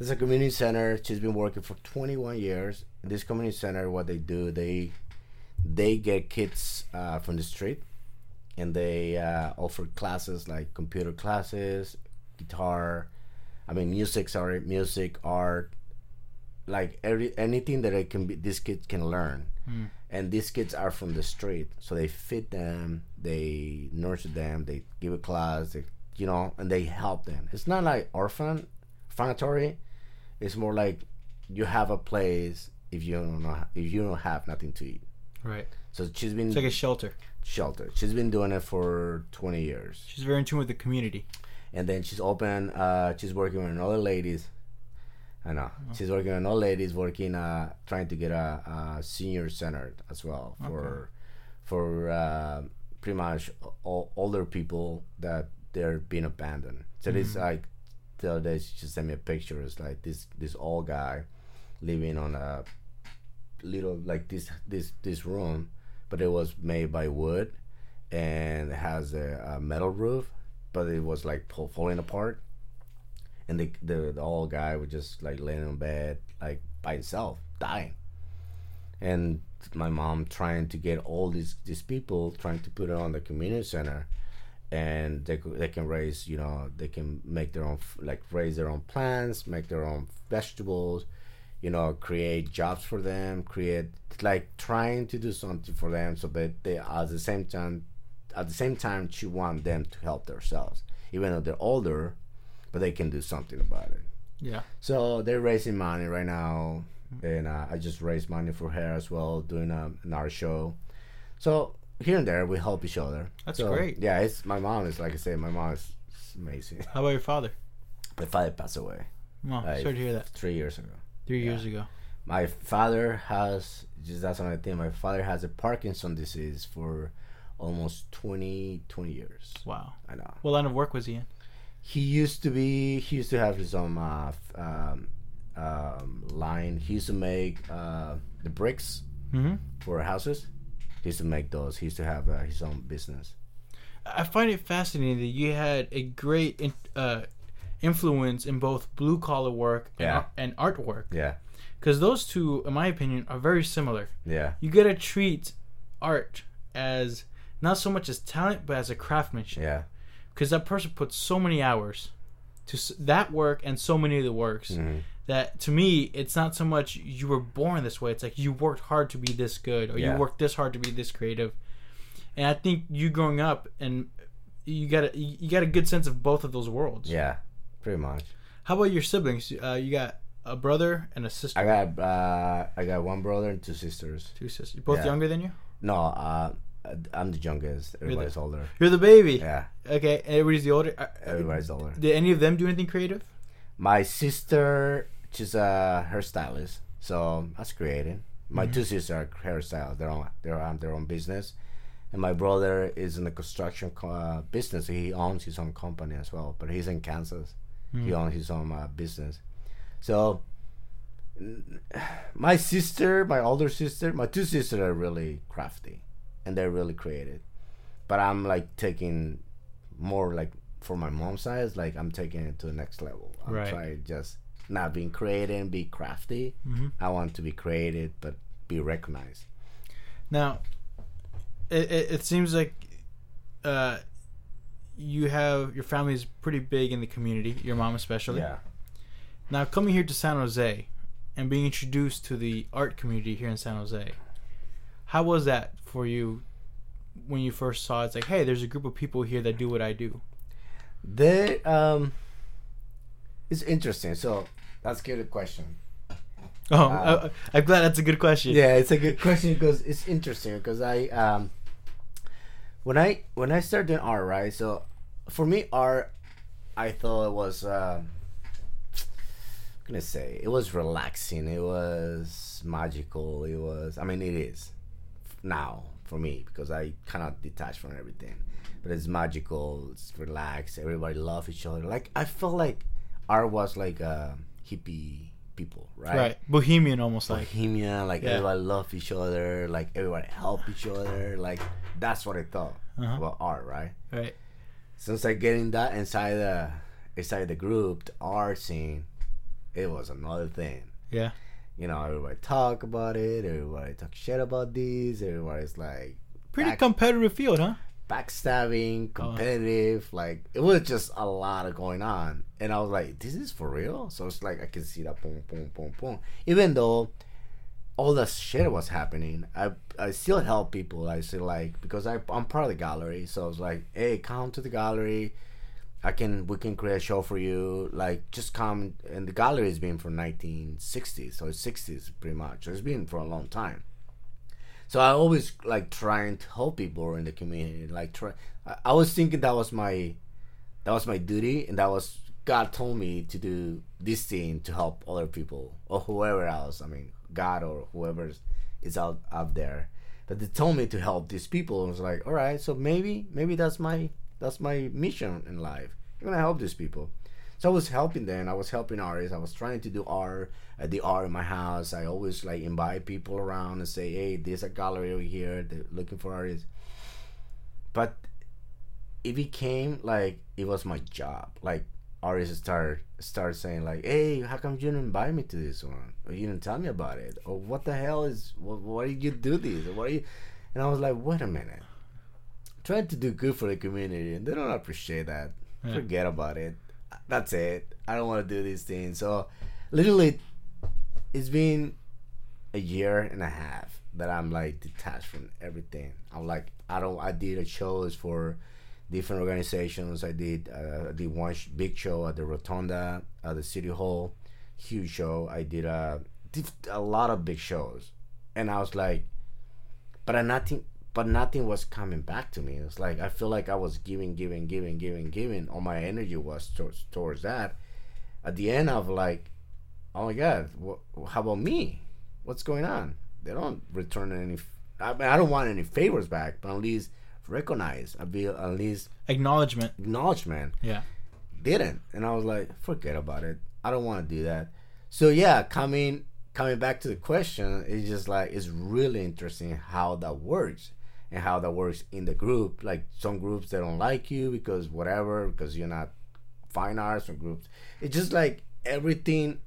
there's a community center. She's been working for 21 years. This community center, what they do, they get kids from the street, and they offer classes like computer classes, music, art, like anything that it can be. These kids can learn, and these kids are from the street, so they feed them, they nurture them, they give a class, and they help them. It's not like orphanatory. It's more like you have a place if you don't have nothing to eat. Right. So it's like a shelter. She's been doing it for 20 years. She's very in tune with the community. And then she's working with another ladies. I know. Oh. She's working with another ladies, trying to get a senior center as well for pretty much older people that they're being abandoned. So it's like the other day she just sent me a picture. It's like this old guy living on a little like this room, but it was made by wood and it has a metal roof, but it was like falling apart. And the old guy was just like laying in bed like by himself, dying. And my mom trying to get all these people trying to put it on the community center, and they can raise, you know, they can make their own raise their own plants, make their own vegetables, you know, create jobs for them, create like trying to do something for them, so that they at the same time she want them to help themselves, even though they're older, but they can do something about it. Yeah. So they're raising money right now. And I just raised money for her as well, doing an art show. So here and there, we help each other. That's great. Yeah, it's my mom is, like I said, my mom is amazing. How about your father? My father passed away. Oh, sorry to hear that. 3 years ago. 3 years ago. My father has, just that's another thing, my father has a Parkinson's disease for almost 20 years. Wow. I know. What line of work was he in? He used to have his own line. He used to make the bricks for houses. He used to make those. He used to have his own business. I find it fascinating that you had a great influence in both blue collar work and artwork. Yeah, because those two, in my opinion, are very similar. Yeah, you gotta treat art as not so much as talent, but as a craftsmanship. Yeah, because that person puts so many hours to that work and so many of the works. Mm-hmm. That to me, it's not so much you were born this way. It's like you worked hard to be this good, or you worked this hard to be this creative. And I think you growing up, and you got a good sense of both of those worlds. Yeah, pretty much. How about your siblings? You got a brother and a sister. I got one brother and two sisters. Both younger than you? No, I'm the youngest. Everybody's older. You're the baby. Yeah. Okay, everybody's the older. Everybody's older. Did any of them do anything creative? My sister, she's a hairstylist, so that's creative. My two sisters are hairstylists; they're on their own business, and my brother is in the construction business. He owns his own company as well, but he's in Kansas. Mm. He owns his own business. So, my sister, my older sister, my two sisters are really crafty, and they're really creative. But I'm like taking more like. For my mom's side, it's like I'm taking it to the next level. I'm trying just not being creative and be crafty. Mm-hmm. I want to be creative but be recognized. Now, it seems like you have your family is pretty big in the community. Your mom especially. Yeah. Now coming here to San Jose and being introduced to the art community here in San Jose, how was that for you when you first saw it? It's like, hey, there's a group of people here that do what I do. They it's interesting. So that's a good question. Oh, I'm glad that's a good question. Yeah, it's a good question because it's interesting because I when I started doing art, right? So for me, art, I thought it was I'm gonna say it was relaxing. It was magical. It was. I mean, it is now for me because I cannot detach from everything. But it's magical, it's relaxed, everybody loves each other. Like, I felt like art was like hippie people, right? Right, bohemian almost like. Bohemian, like everybody loves each other, like everybody help each other. Like, that's what I thought about art, right? Right. Since I getting that inside the group, the art scene, it was another thing. Yeah. You know, everybody talk about it, everybody talk shit about this, everybody's like... Pretty competitive field, huh? Backstabbing, competitive, like it was just a lot of going on, and I was like, "This is for real." So it's like I can see that, boom, boom, boom, boom. Even though all that shit was happening, I still help people. I still like because I'm part of the gallery, so I was like, "Hey, come to the gallery. We can create a show for you. Like, just come." And the gallery has been from 1960s, so it's 60s pretty much. So it's been for a long time. So I always like trying to help people in the community. Like I was thinking that was my duty, and that was God told me to do this thing to help other people or whoever else. I mean, God or whoever is out there. But they told me to help these people. I was like, all right, so maybe that's my mission in life. I'm gonna help these people. So I was helping them. I was helping artists. I was trying to do art, the art in my house. I always like invite people around and say, hey, there's a gallery over here. They're looking for artists. But it became like it was my job. Like artists start saying like, hey, how come you didn't invite me to this one? Or you didn't tell me about it? Or what the hell is, why did you do this? Or why you? And I was like, wait a minute. Try to do good for the community and they don't appreciate that. Yeah. Forget about it. That's it. I don't want to do these things. So literally it's been a year and a half that I'm like detached from everything. I'm like, I did a shows for different organizations. I did one big show at the Rotunda, at the City Hall, huge show. I did a lot of big shows. And I was like, but nothing was coming back to me. It's like I feel like I was giving. All my energy was towards that. At the end, I was like, oh my God, how about me? What's going on? They don't return any. I don't want any favors back, but at least recognize. At least acknowledgement. Yeah. Didn't, and I was like, forget about it. I don't want to do that. So yeah, coming back to the question, it's just like it's really interesting how that works. And how that works in the group. Like some groups they don't like you because whatever, because you're not fine arts or groups. It's just like everything.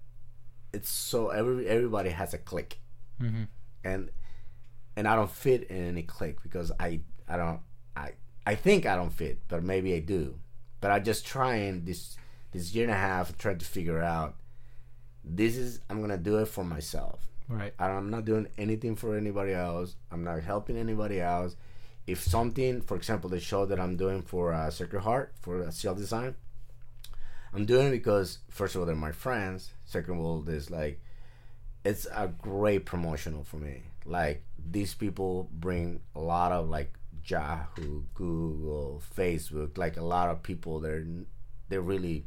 It's so everybody has a clique, mm-hmm. and I don't fit in any clique because I think I don't fit, but maybe I do. But I just trying this year and a half trying to figure out. I'm gonna do it for myself. Right. I'm not doing anything for anybody else. I'm not helping anybody else. If something, for example, the show that I'm doing for Circuit Heart for Asiel Design, I'm doing it because first of all they're my friends. Second of all, there's like, it's a great promotional for me. Like these people bring a lot of like Yahoo, Google, Facebook, like a lot of people. They really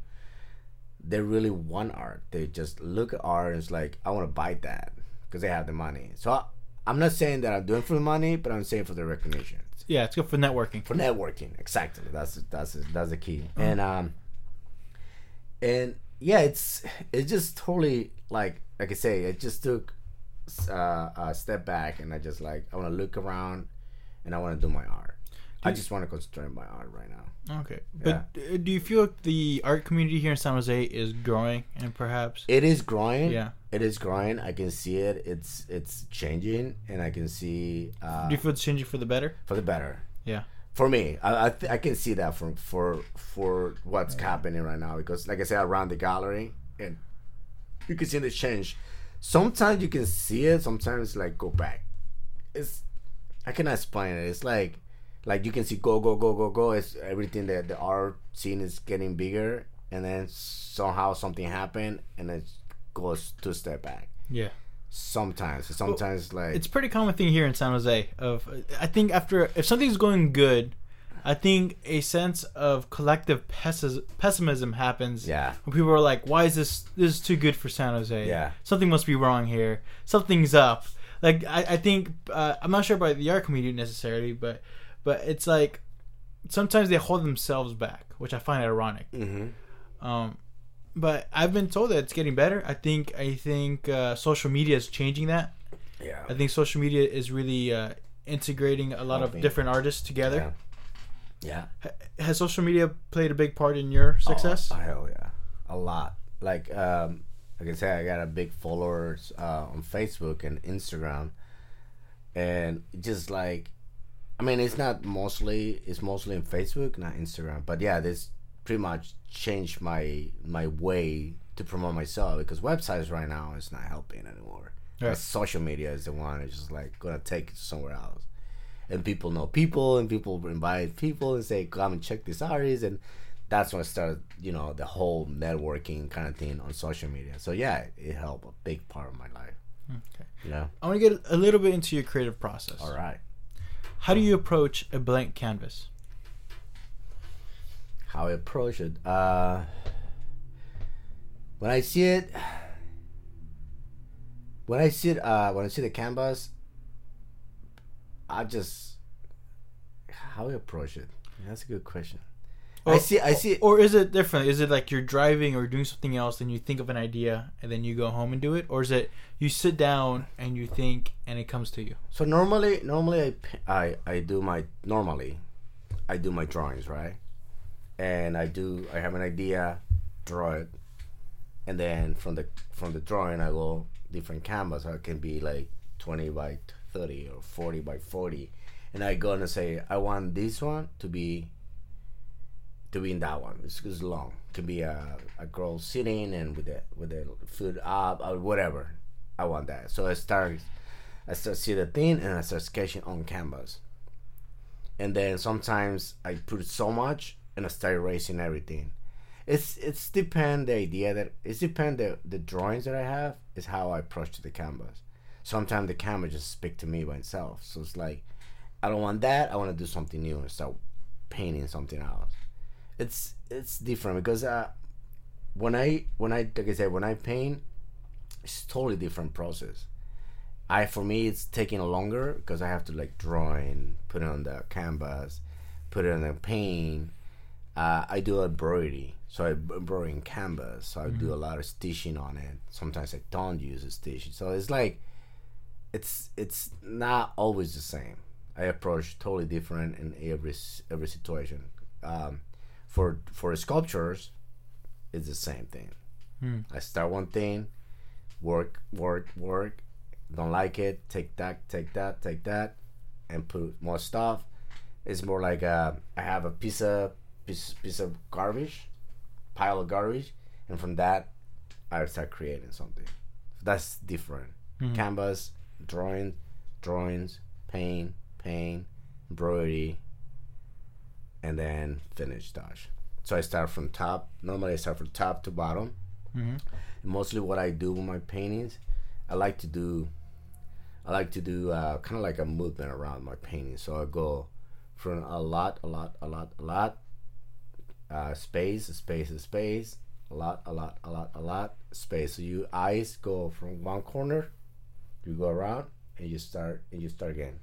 want art. They just look at art and it's like, I want to buy that because they have the money. So I'm not saying that I'm doing it for the money, but I'm saying for the recognition. Yeah, it's good for networking. For networking, exactly. That's the key. Mm-hmm. And yeah, it's just totally like I say, it just took a step back and I just like I want to look around and I want to do my art. I just want to concentrate on my art right now. Okay. Yeah. But do you feel like the art community here in San Jose is growing and perhaps? It is growing. Yeah. It is growing. I can see it. It's changing and I can see... do you feel it's changing for the better? For the better. Yeah. For me. I can see that for what's happening right now because like I said, around the gallery and you can see the change. Sometimes you can see it. Sometimes like go back. I cannot explain it. It's like... Like you can see go. It's everything that the art scene is getting bigger and then somehow something happened and it goes 2 steps back. Yeah. Sometimes well, like... It's a pretty common thing here in San Jose. I think if something's going good, I think a sense of collective pessimism happens. Yeah. When people are like, why is this is too good for San Jose? Yeah. Something must be wrong here. Something's up. Like I think, I'm not sure about the art community necessarily, but it's like sometimes they hold themselves back, which I find ironic. Mm-hmm. But I've been told that it's getting better. I think social media is changing that. Yeah. I think social media is really integrating a lot of different artists together. Yeah. Yeah. Has social media played a big part in your success? Oh hell yeah, a lot. Like I said, I got a big followers on Facebook and Instagram, and just like. I mean, it's mostly in Facebook, not Instagram. But yeah, this pretty much changed my way to promote myself because websites right now is not helping anymore. Right. Social media is the one that's just like gonna take it somewhere else, and people know people, and people invite people and say, "Come and check this artist," and that's when I started, you know, the whole networking kind of thing on social media. So yeah, it helped a big part of my life. Okay. You know? I want to get a little bit into your creative process. All right. How do you approach a blank canvas? How I approach it? When I see the canvas, how I approach it? That's a good question. Or, I see. Or is it different? Is it like you're driving or doing something else and you think of an idea and then you go home and do it? Or is it you sit down and you think and it comes to you? So normally I do my drawings, right? And I have an idea, draw it, and then from the drawing I go different canvas. It can be like 20 by 30 or 40 by 40, and I go and say I want this one to be in that one. It's long. It could be a girl sitting and with the foot up or whatever. I want that. So I start see the thing and I start sketching on canvas. And then sometimes I put so much and I start erasing everything. It's depend the idea that it's depend the drawings that I have is how I approach to the canvas. Sometimes the canvas just speak to me by itself. So it's like I don't want that. I want to do something new and start painting something else. It's different because when I paint, it's totally different process. For me it's taking longer because I have to like drawing, put it on the canvas, put it on the paint. I do embroidery, so I embroider in canvas. So I do a lot of stitching on it. Sometimes I don't use a stitch. So it's like it's not always the same. I approach totally different in every situation. For sculptures, it's the same thing. I start one thing, work, don't like it, take that, and put more stuff. It's more like I have a piece of garbage, pile of garbage, and from that, I start creating something. That's different. Canvas, drawings, paint, embroidery, and then finish touch. So I start from top. Normally I start from top to bottom. Mostly what I do with my paintings, I like to do kind of like a movement around my painting. So I go from a lot, space, a lot, space. So your eyes go from one corner, you go around, and you start again.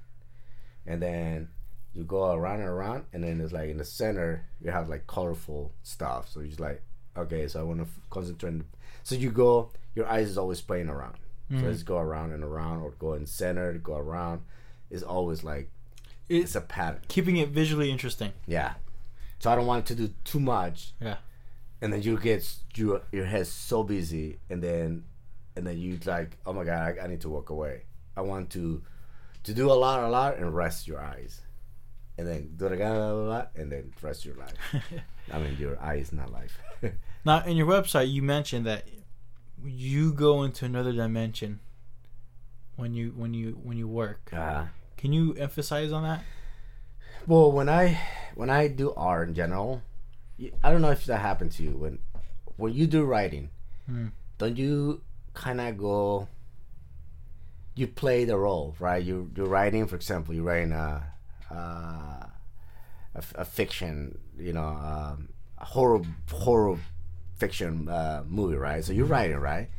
And then you go around and around, and then it's like in the center you have like colorful stuff. So you're just like, okay, so I want to concentrate. So you go, your eyes is always playing around. So let's go around and around, or go in center, go around. It's always like it's a pattern. Keeping it visually interesting. Yeah. So I don't want it to do too much. Yeah. And then you get your head so busy, and then you like, oh my god, I need to walk away. I want to do a lot, and rest your eyes. And then do it again, and then rest your life. I mean, your eye is not life. Now, in your website, you mentioned that you go into another dimension when you work. Can you emphasize on that? Well, when I do art in general, I don't know if that happened to you when you do writing. Don't you kind of go? You play the role, right? You're writing, for example, you're writing a fiction, you know, a horror fiction movie, right? So you're writing, right?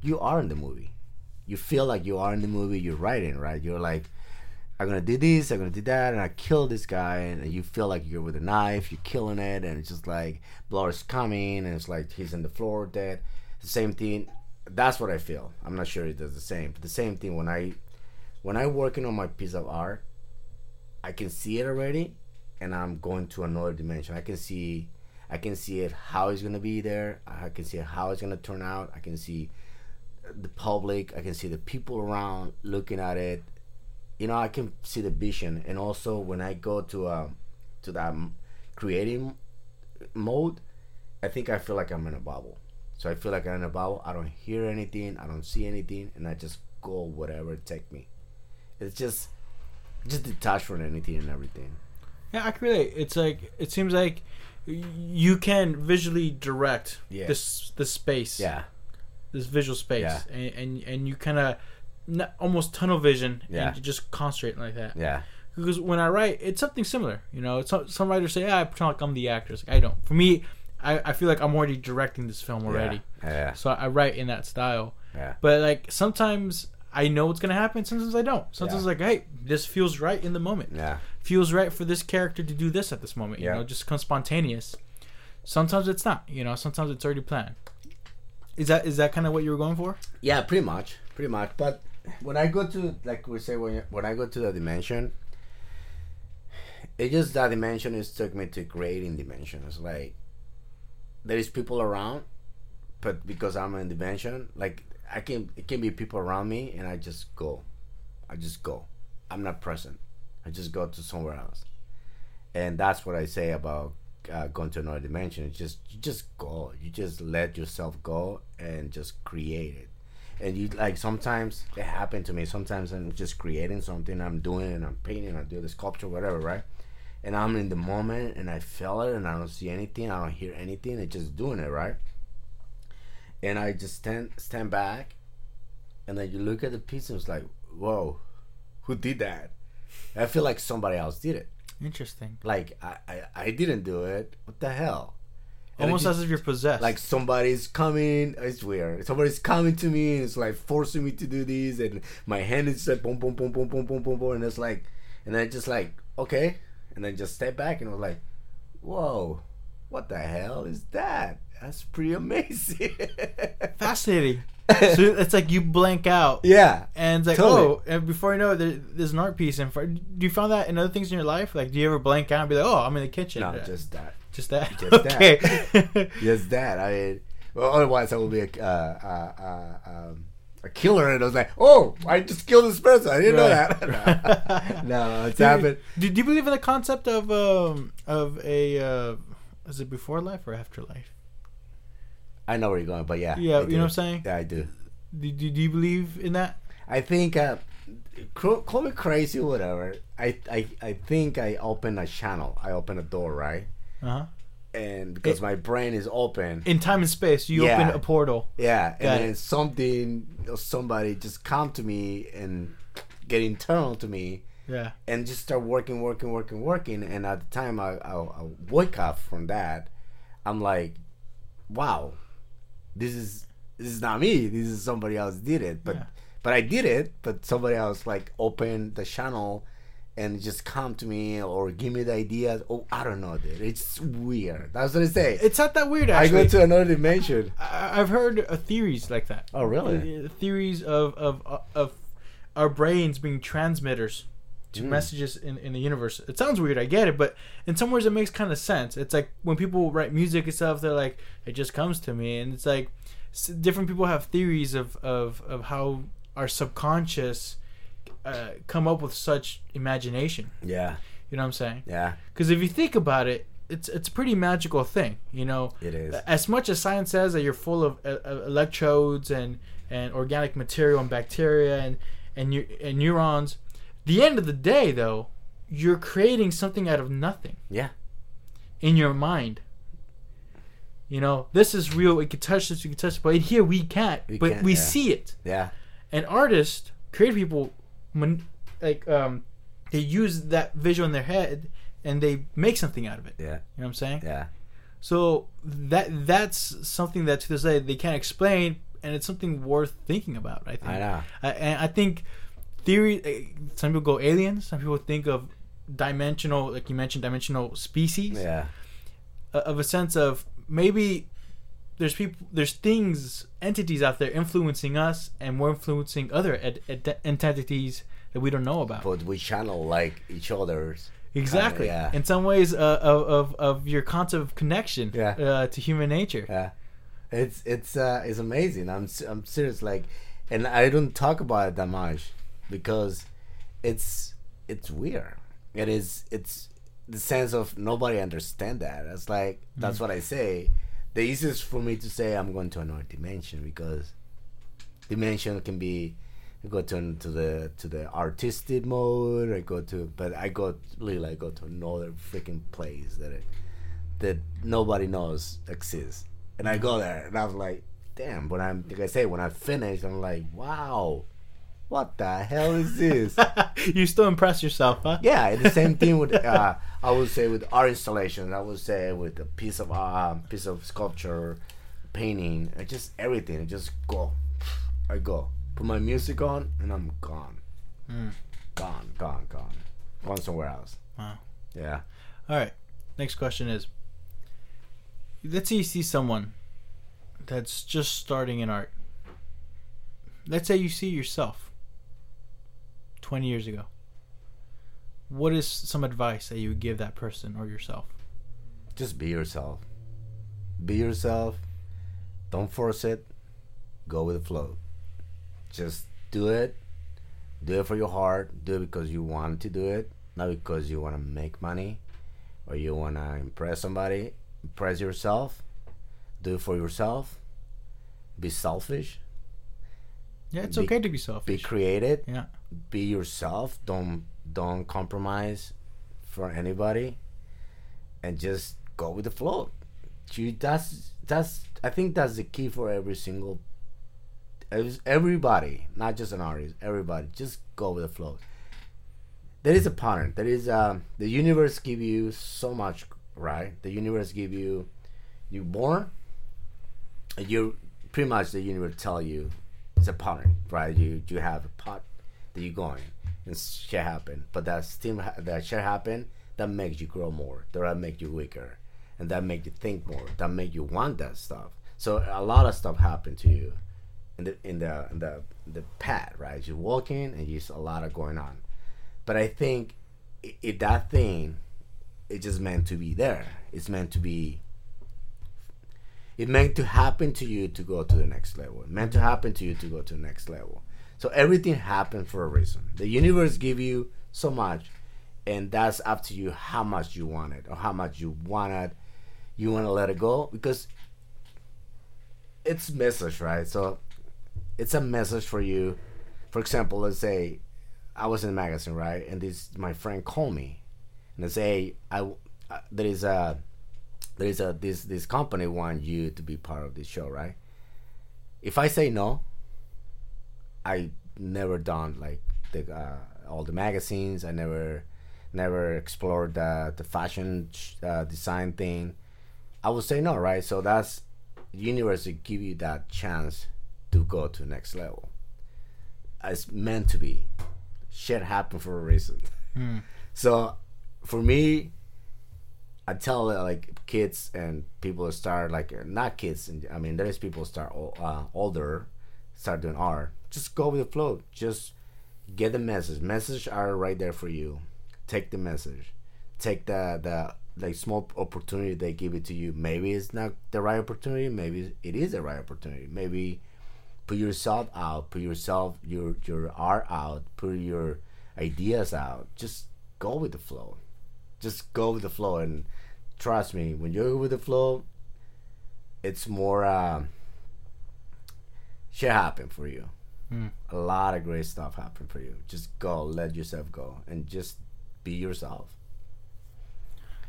You are in the movie. You feel like you are in the movie. You're writing, right? You're like, I'm gonna do this, I'm gonna do that, and I kill this guy, and you feel like you're with a knife, you're killing it, and it's just like blood is coming, and it's like he's on the floor dead. The same thing. That's what I feel. I'm not sure it does the same, but the same thing when I working on my piece of art. I can see it already, and I'm going to another dimension. I can see it how it's gonna be there. I can see how it's gonna turn out. I can see the public. I can see the people around looking at it. You know, I can see the vision. And also, when I go to that creating mode, I think I feel like I'm in a bubble. So I feel like I'm in a bubble. I don't hear anything. I don't see anything, and I just go whatever it takes me. It's just. Just detached from anything and everything. Yeah, I can relate. It's like it seems like you can visually direct this space. Yeah, this visual space, and you kind of almost tunnel vision and you just concentrate like that. Yeah, because when I write, it's something similar. You know, it's some writers say, "I pretend like I'm the actor." Like, I don't. For me, I feel like I'm already directing this film already. Yeah. So I write in that style. Yeah, but like sometimes. I know what's gonna happen. Sometimes I don't. Sometimes it's like, hey, this feels right in the moment. Yeah, feels right for this character to do this at this moment. You know, just comes spontaneous. Sometimes it's not. You know, sometimes it's already planned. Is that kind of what you were going for? Yeah, pretty much. But when I go to, like we say, when I go to the dimension, it just that dimension is took me to creating dimensions. Like there is people around, but because I'm in dimension, like. It can be people around me, and I just go. I'm not present. I just go to somewhere else, and that's what I say about going to another dimension. It's just you just go. You just let yourself go and just create it. And you like sometimes it happened to me. Sometimes I'm just creating something. I'm doing it. And I'm painting. I do the sculpture, whatever, right? And I'm in the moment, and I feel it, and I don't see anything. I don't hear anything. It's just doing it, right? And I just stand back, and then you look at the piece, and it's like, whoa, who did that? I feel like somebody else did it. Interesting. Like, I didn't do it. What the hell? Almost as if you're possessed. Like, somebody's coming. It's weird. Somebody's coming to me, and it's like forcing me to do this, and my hand is like, boom, boom, boom, boom, boom, boom, boom, boom, and it's like, and I just like, okay. And then just step back, and I was like, whoa, what the hell is that? That's pretty amazing. Fascinating. So it's like you blank out. Yeah. And it's like, totally. Oh, and before you know it, there's an art piece in front. Do you find that in other things in your life? Like, do you ever blank out and be like, oh, I'm in the kitchen? No, just that. Just that? Just okay. That. Just that. I mean, well, otherwise I would be a killer. And I was like, oh, I just killed this person. I didn't know that. No, it's happened. Do you believe in the concept of is it before life or after life? I know where you're going, but yeah, you know what I'm saying? Yeah, I do. Do you believe in that? I think, call me crazy, whatever. I think I open a channel. I open a door, right? Uh-huh. And because my brain is open. In time and space, you open a portal. Yeah, and then something or somebody just come to me and get internal to me. Yeah. And just start working. And at the time I wake up from that, I'm like, wow. This is not me. This is somebody else did it, but I did it. But somebody else like opened the channel and just come to me or give me the ideas. Oh, I don't know, dude. It's weird. That's what I say. It's not that weird. Actually, I go to another dimension. I've heard theories like that. Oh, really? Theories of our brains being transmitters to messages in the universe. It sounds weird, I get it, but in some ways it makes kind of sense. It's like when people write music and stuff, they're like, it just comes to me. And it's like different people have theories of how our subconscious come up with such imagination. Yeah. You know what I'm saying? Yeah. Because if you think about it, it's a pretty magical thing, you know. It is. As much as science says that you're full of electrodes and organic material and bacteria and neurons, the end of the day, though, you're creating something out of nothing. Yeah. In your mind. You know, this is real. We can touch this. We can touch it. But here we can't. We see it. Yeah. And artists, creative people, they use that visual in their head and they make something out of it. Yeah. You know what I'm saying? Yeah. So that's something that to this day they can't explain, and it's something worth thinking about. I think. I know. I think. Theory. Some people go aliens. Some people think of dimensional, like you mentioned, dimensional species. Yeah. Of a sense of maybe there's things, entities out there influencing us, and we're influencing other entities that we don't know about. But we channel like each other's. Exactly. Yeah. In some ways, of your concept of connection. Yeah. To human nature. Yeah. It's amazing. I'm serious. Like, and I don't talk about it that much. Because it's weird. It's the sense of nobody understand that. It's like that's what I say. The easiest for me to say I'm going to another dimension, because dimension can be I go to the artistic mode. I go to another freaking place that nobody knows exists, and I go there and I'm like, damn. But when I finish, I'm like, wow. What the hell is this? You still impress yourself, huh? Yeah, the same thing with I would say with art installation. I would say with a piece of sculpture, painting, just everything. I go. put my music on, and I'm gone. Gone. Going somewhere else. Wow. Yeah. All right. Next question is, let's say you see someone that's just starting in art. Let's say you see yourself 20 years ago. What is some advice that you would give that person or yourself? Just be yourself. Be yourself. Don't force it. Go with the flow. Just do it. Do it for your heart. Do it because you want to do it, not because you want to make money or you want to impress somebody. Impress yourself. Do it for yourself. Be selfish. Yeah, it's okay to be selfish. Be creative. Yeah. Be yourself. Don't compromise for anybody, and just go with the flow. That's I think that's the key for everybody, not just an artist. Everybody, just go with the flow. There is a pattern. There is the universe give you so much, right? The universe give you, you're born, and you pretty much the universe tell you it's a pattern, right? You have a pot that you're going. And shit happen, but that shit happen that makes you grow more, that make you weaker, and that make you think more, that make you want that stuff. So a lot of stuff happened to you in the path, right? You're walking and you a lot of going on, but I think it that thing, it's just meant to be there. It's meant to be. It meant to happen to you to go to the next level. It meant to happen to you to go to the next level. So everything happened for a reason. The universe give you so much, and that's up to you how much you want it or how much you want to let it go, because it's message, right? So it's a message for you. For example, let's say I was in a magazine, right? And this my friend called me and they say, hey, this company want you to be part of this show, right? If I say no, I never done like all the magazines. I never explored the fashion design thing. I would say no, right? So that's the universe that give you that chance to go to the next level. It's meant to be. Shit happened for a reason. So for me, I tell like kids and people start like not kids. I mean, there is people start older start doing art. Just go with the flow. Just get the message. Messages are right there for you. Take the message. Take the like small opportunity they give it to you. Maybe it's not the right opportunity. Maybe it is the right opportunity. Maybe put yourself out. Put your art out. Put your ideas out. Just go with the flow. Just go with the flow, and trust me, when you're with the flow, it's more shit happen for you. A lot of great stuff happened for you. Just go, let yourself go, and just be yourself.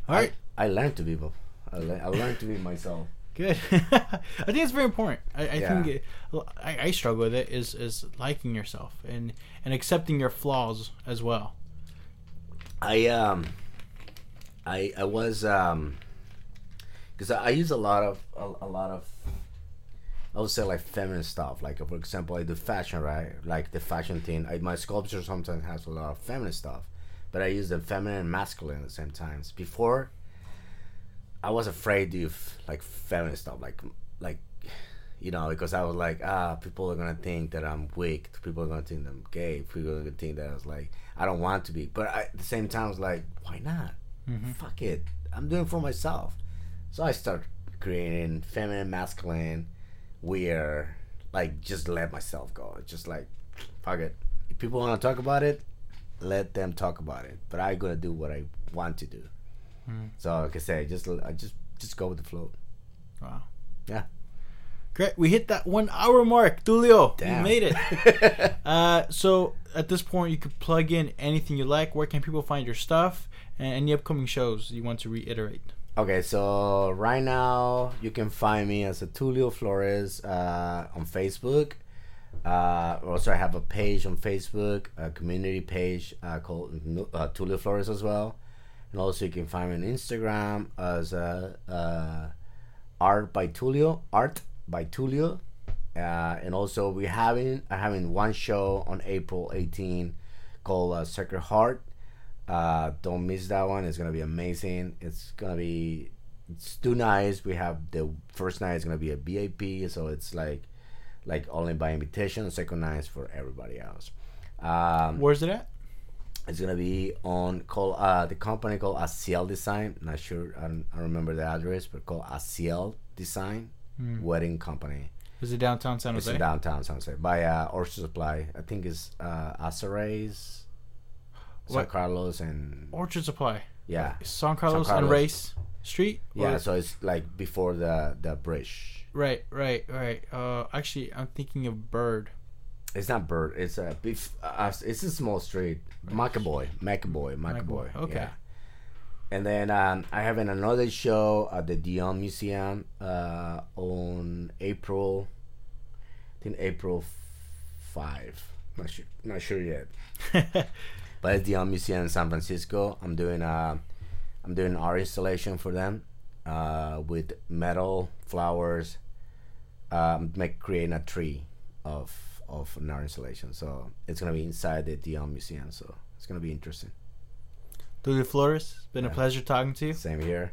All right. I learned to be. I learned to be myself. Good. I think it's very important. I think I struggle with it. Is liking yourself and accepting your flaws as well. I was because I use a lot of. I would say like feminine stuff, like for example I do fashion, right? Like the fashion thing, my sculpture sometimes has a lot of feminine stuff, but I use the feminine and masculine at the same times. Before I was afraid to do like feminine stuff, like you know, because I was like people are gonna think that I'm weak, people are gonna think that I'm gay, people are gonna think that I was like I don't want to be, but at the same time I was like why not? Fuck it, I'm doing it for myself. So I started creating feminine, masculine, we're like just let myself go. It's just like fuck it, if people want to talk about it, let them talk about it, but I gotta do what I want to do. So like I say, just go with the flow. Wow. Yeah, great. We hit that 1 hour mark, Tulio. Damn. We made it. So at this point you could plug in anything you like. Where can people find your stuff and any upcoming shows you want to reiterate? Okay, so right now you can find me as a Tulio Flores on Facebook. Also, I have a page on Facebook, a community page called Tulio Flores as well. And also, you can find me on Instagram as Art by Tulio. And also we are having one show on April 18 called Circuit Heart. Don't miss that one. It's gonna be amazing. It's 2 nights. We have the first night is gonna be a VIP, so it's like only by invitation. The second night is for everybody else. Where's it at? It's gonna be on the company called Asiel Design. Not sure I remember the address, but called Asiel Design Wedding Company. Is it downtown San Jose? It's in downtown San Jose by Orchard Supply. I think it's Azarays, San Carlos, and Orchard Supply. Yeah, San Carlos and Race Street. Yeah, so it's like before the bridge. Right. Actually, I'm thinking of Bird. It's not Bird. It's a small street. McAvoy. Okay. Yeah. And then I have another show at the Elm Museum on April, I think April 5. Not sure yet. But it's the Elm Museum in San Francisco. I'm doing an art installation for them with metal, flowers, creating a tree of an art installation. So it's gonna be inside the Elm Museum. So it's gonna be interesting. Tulio Flores, been a pleasure talking to you. Same here.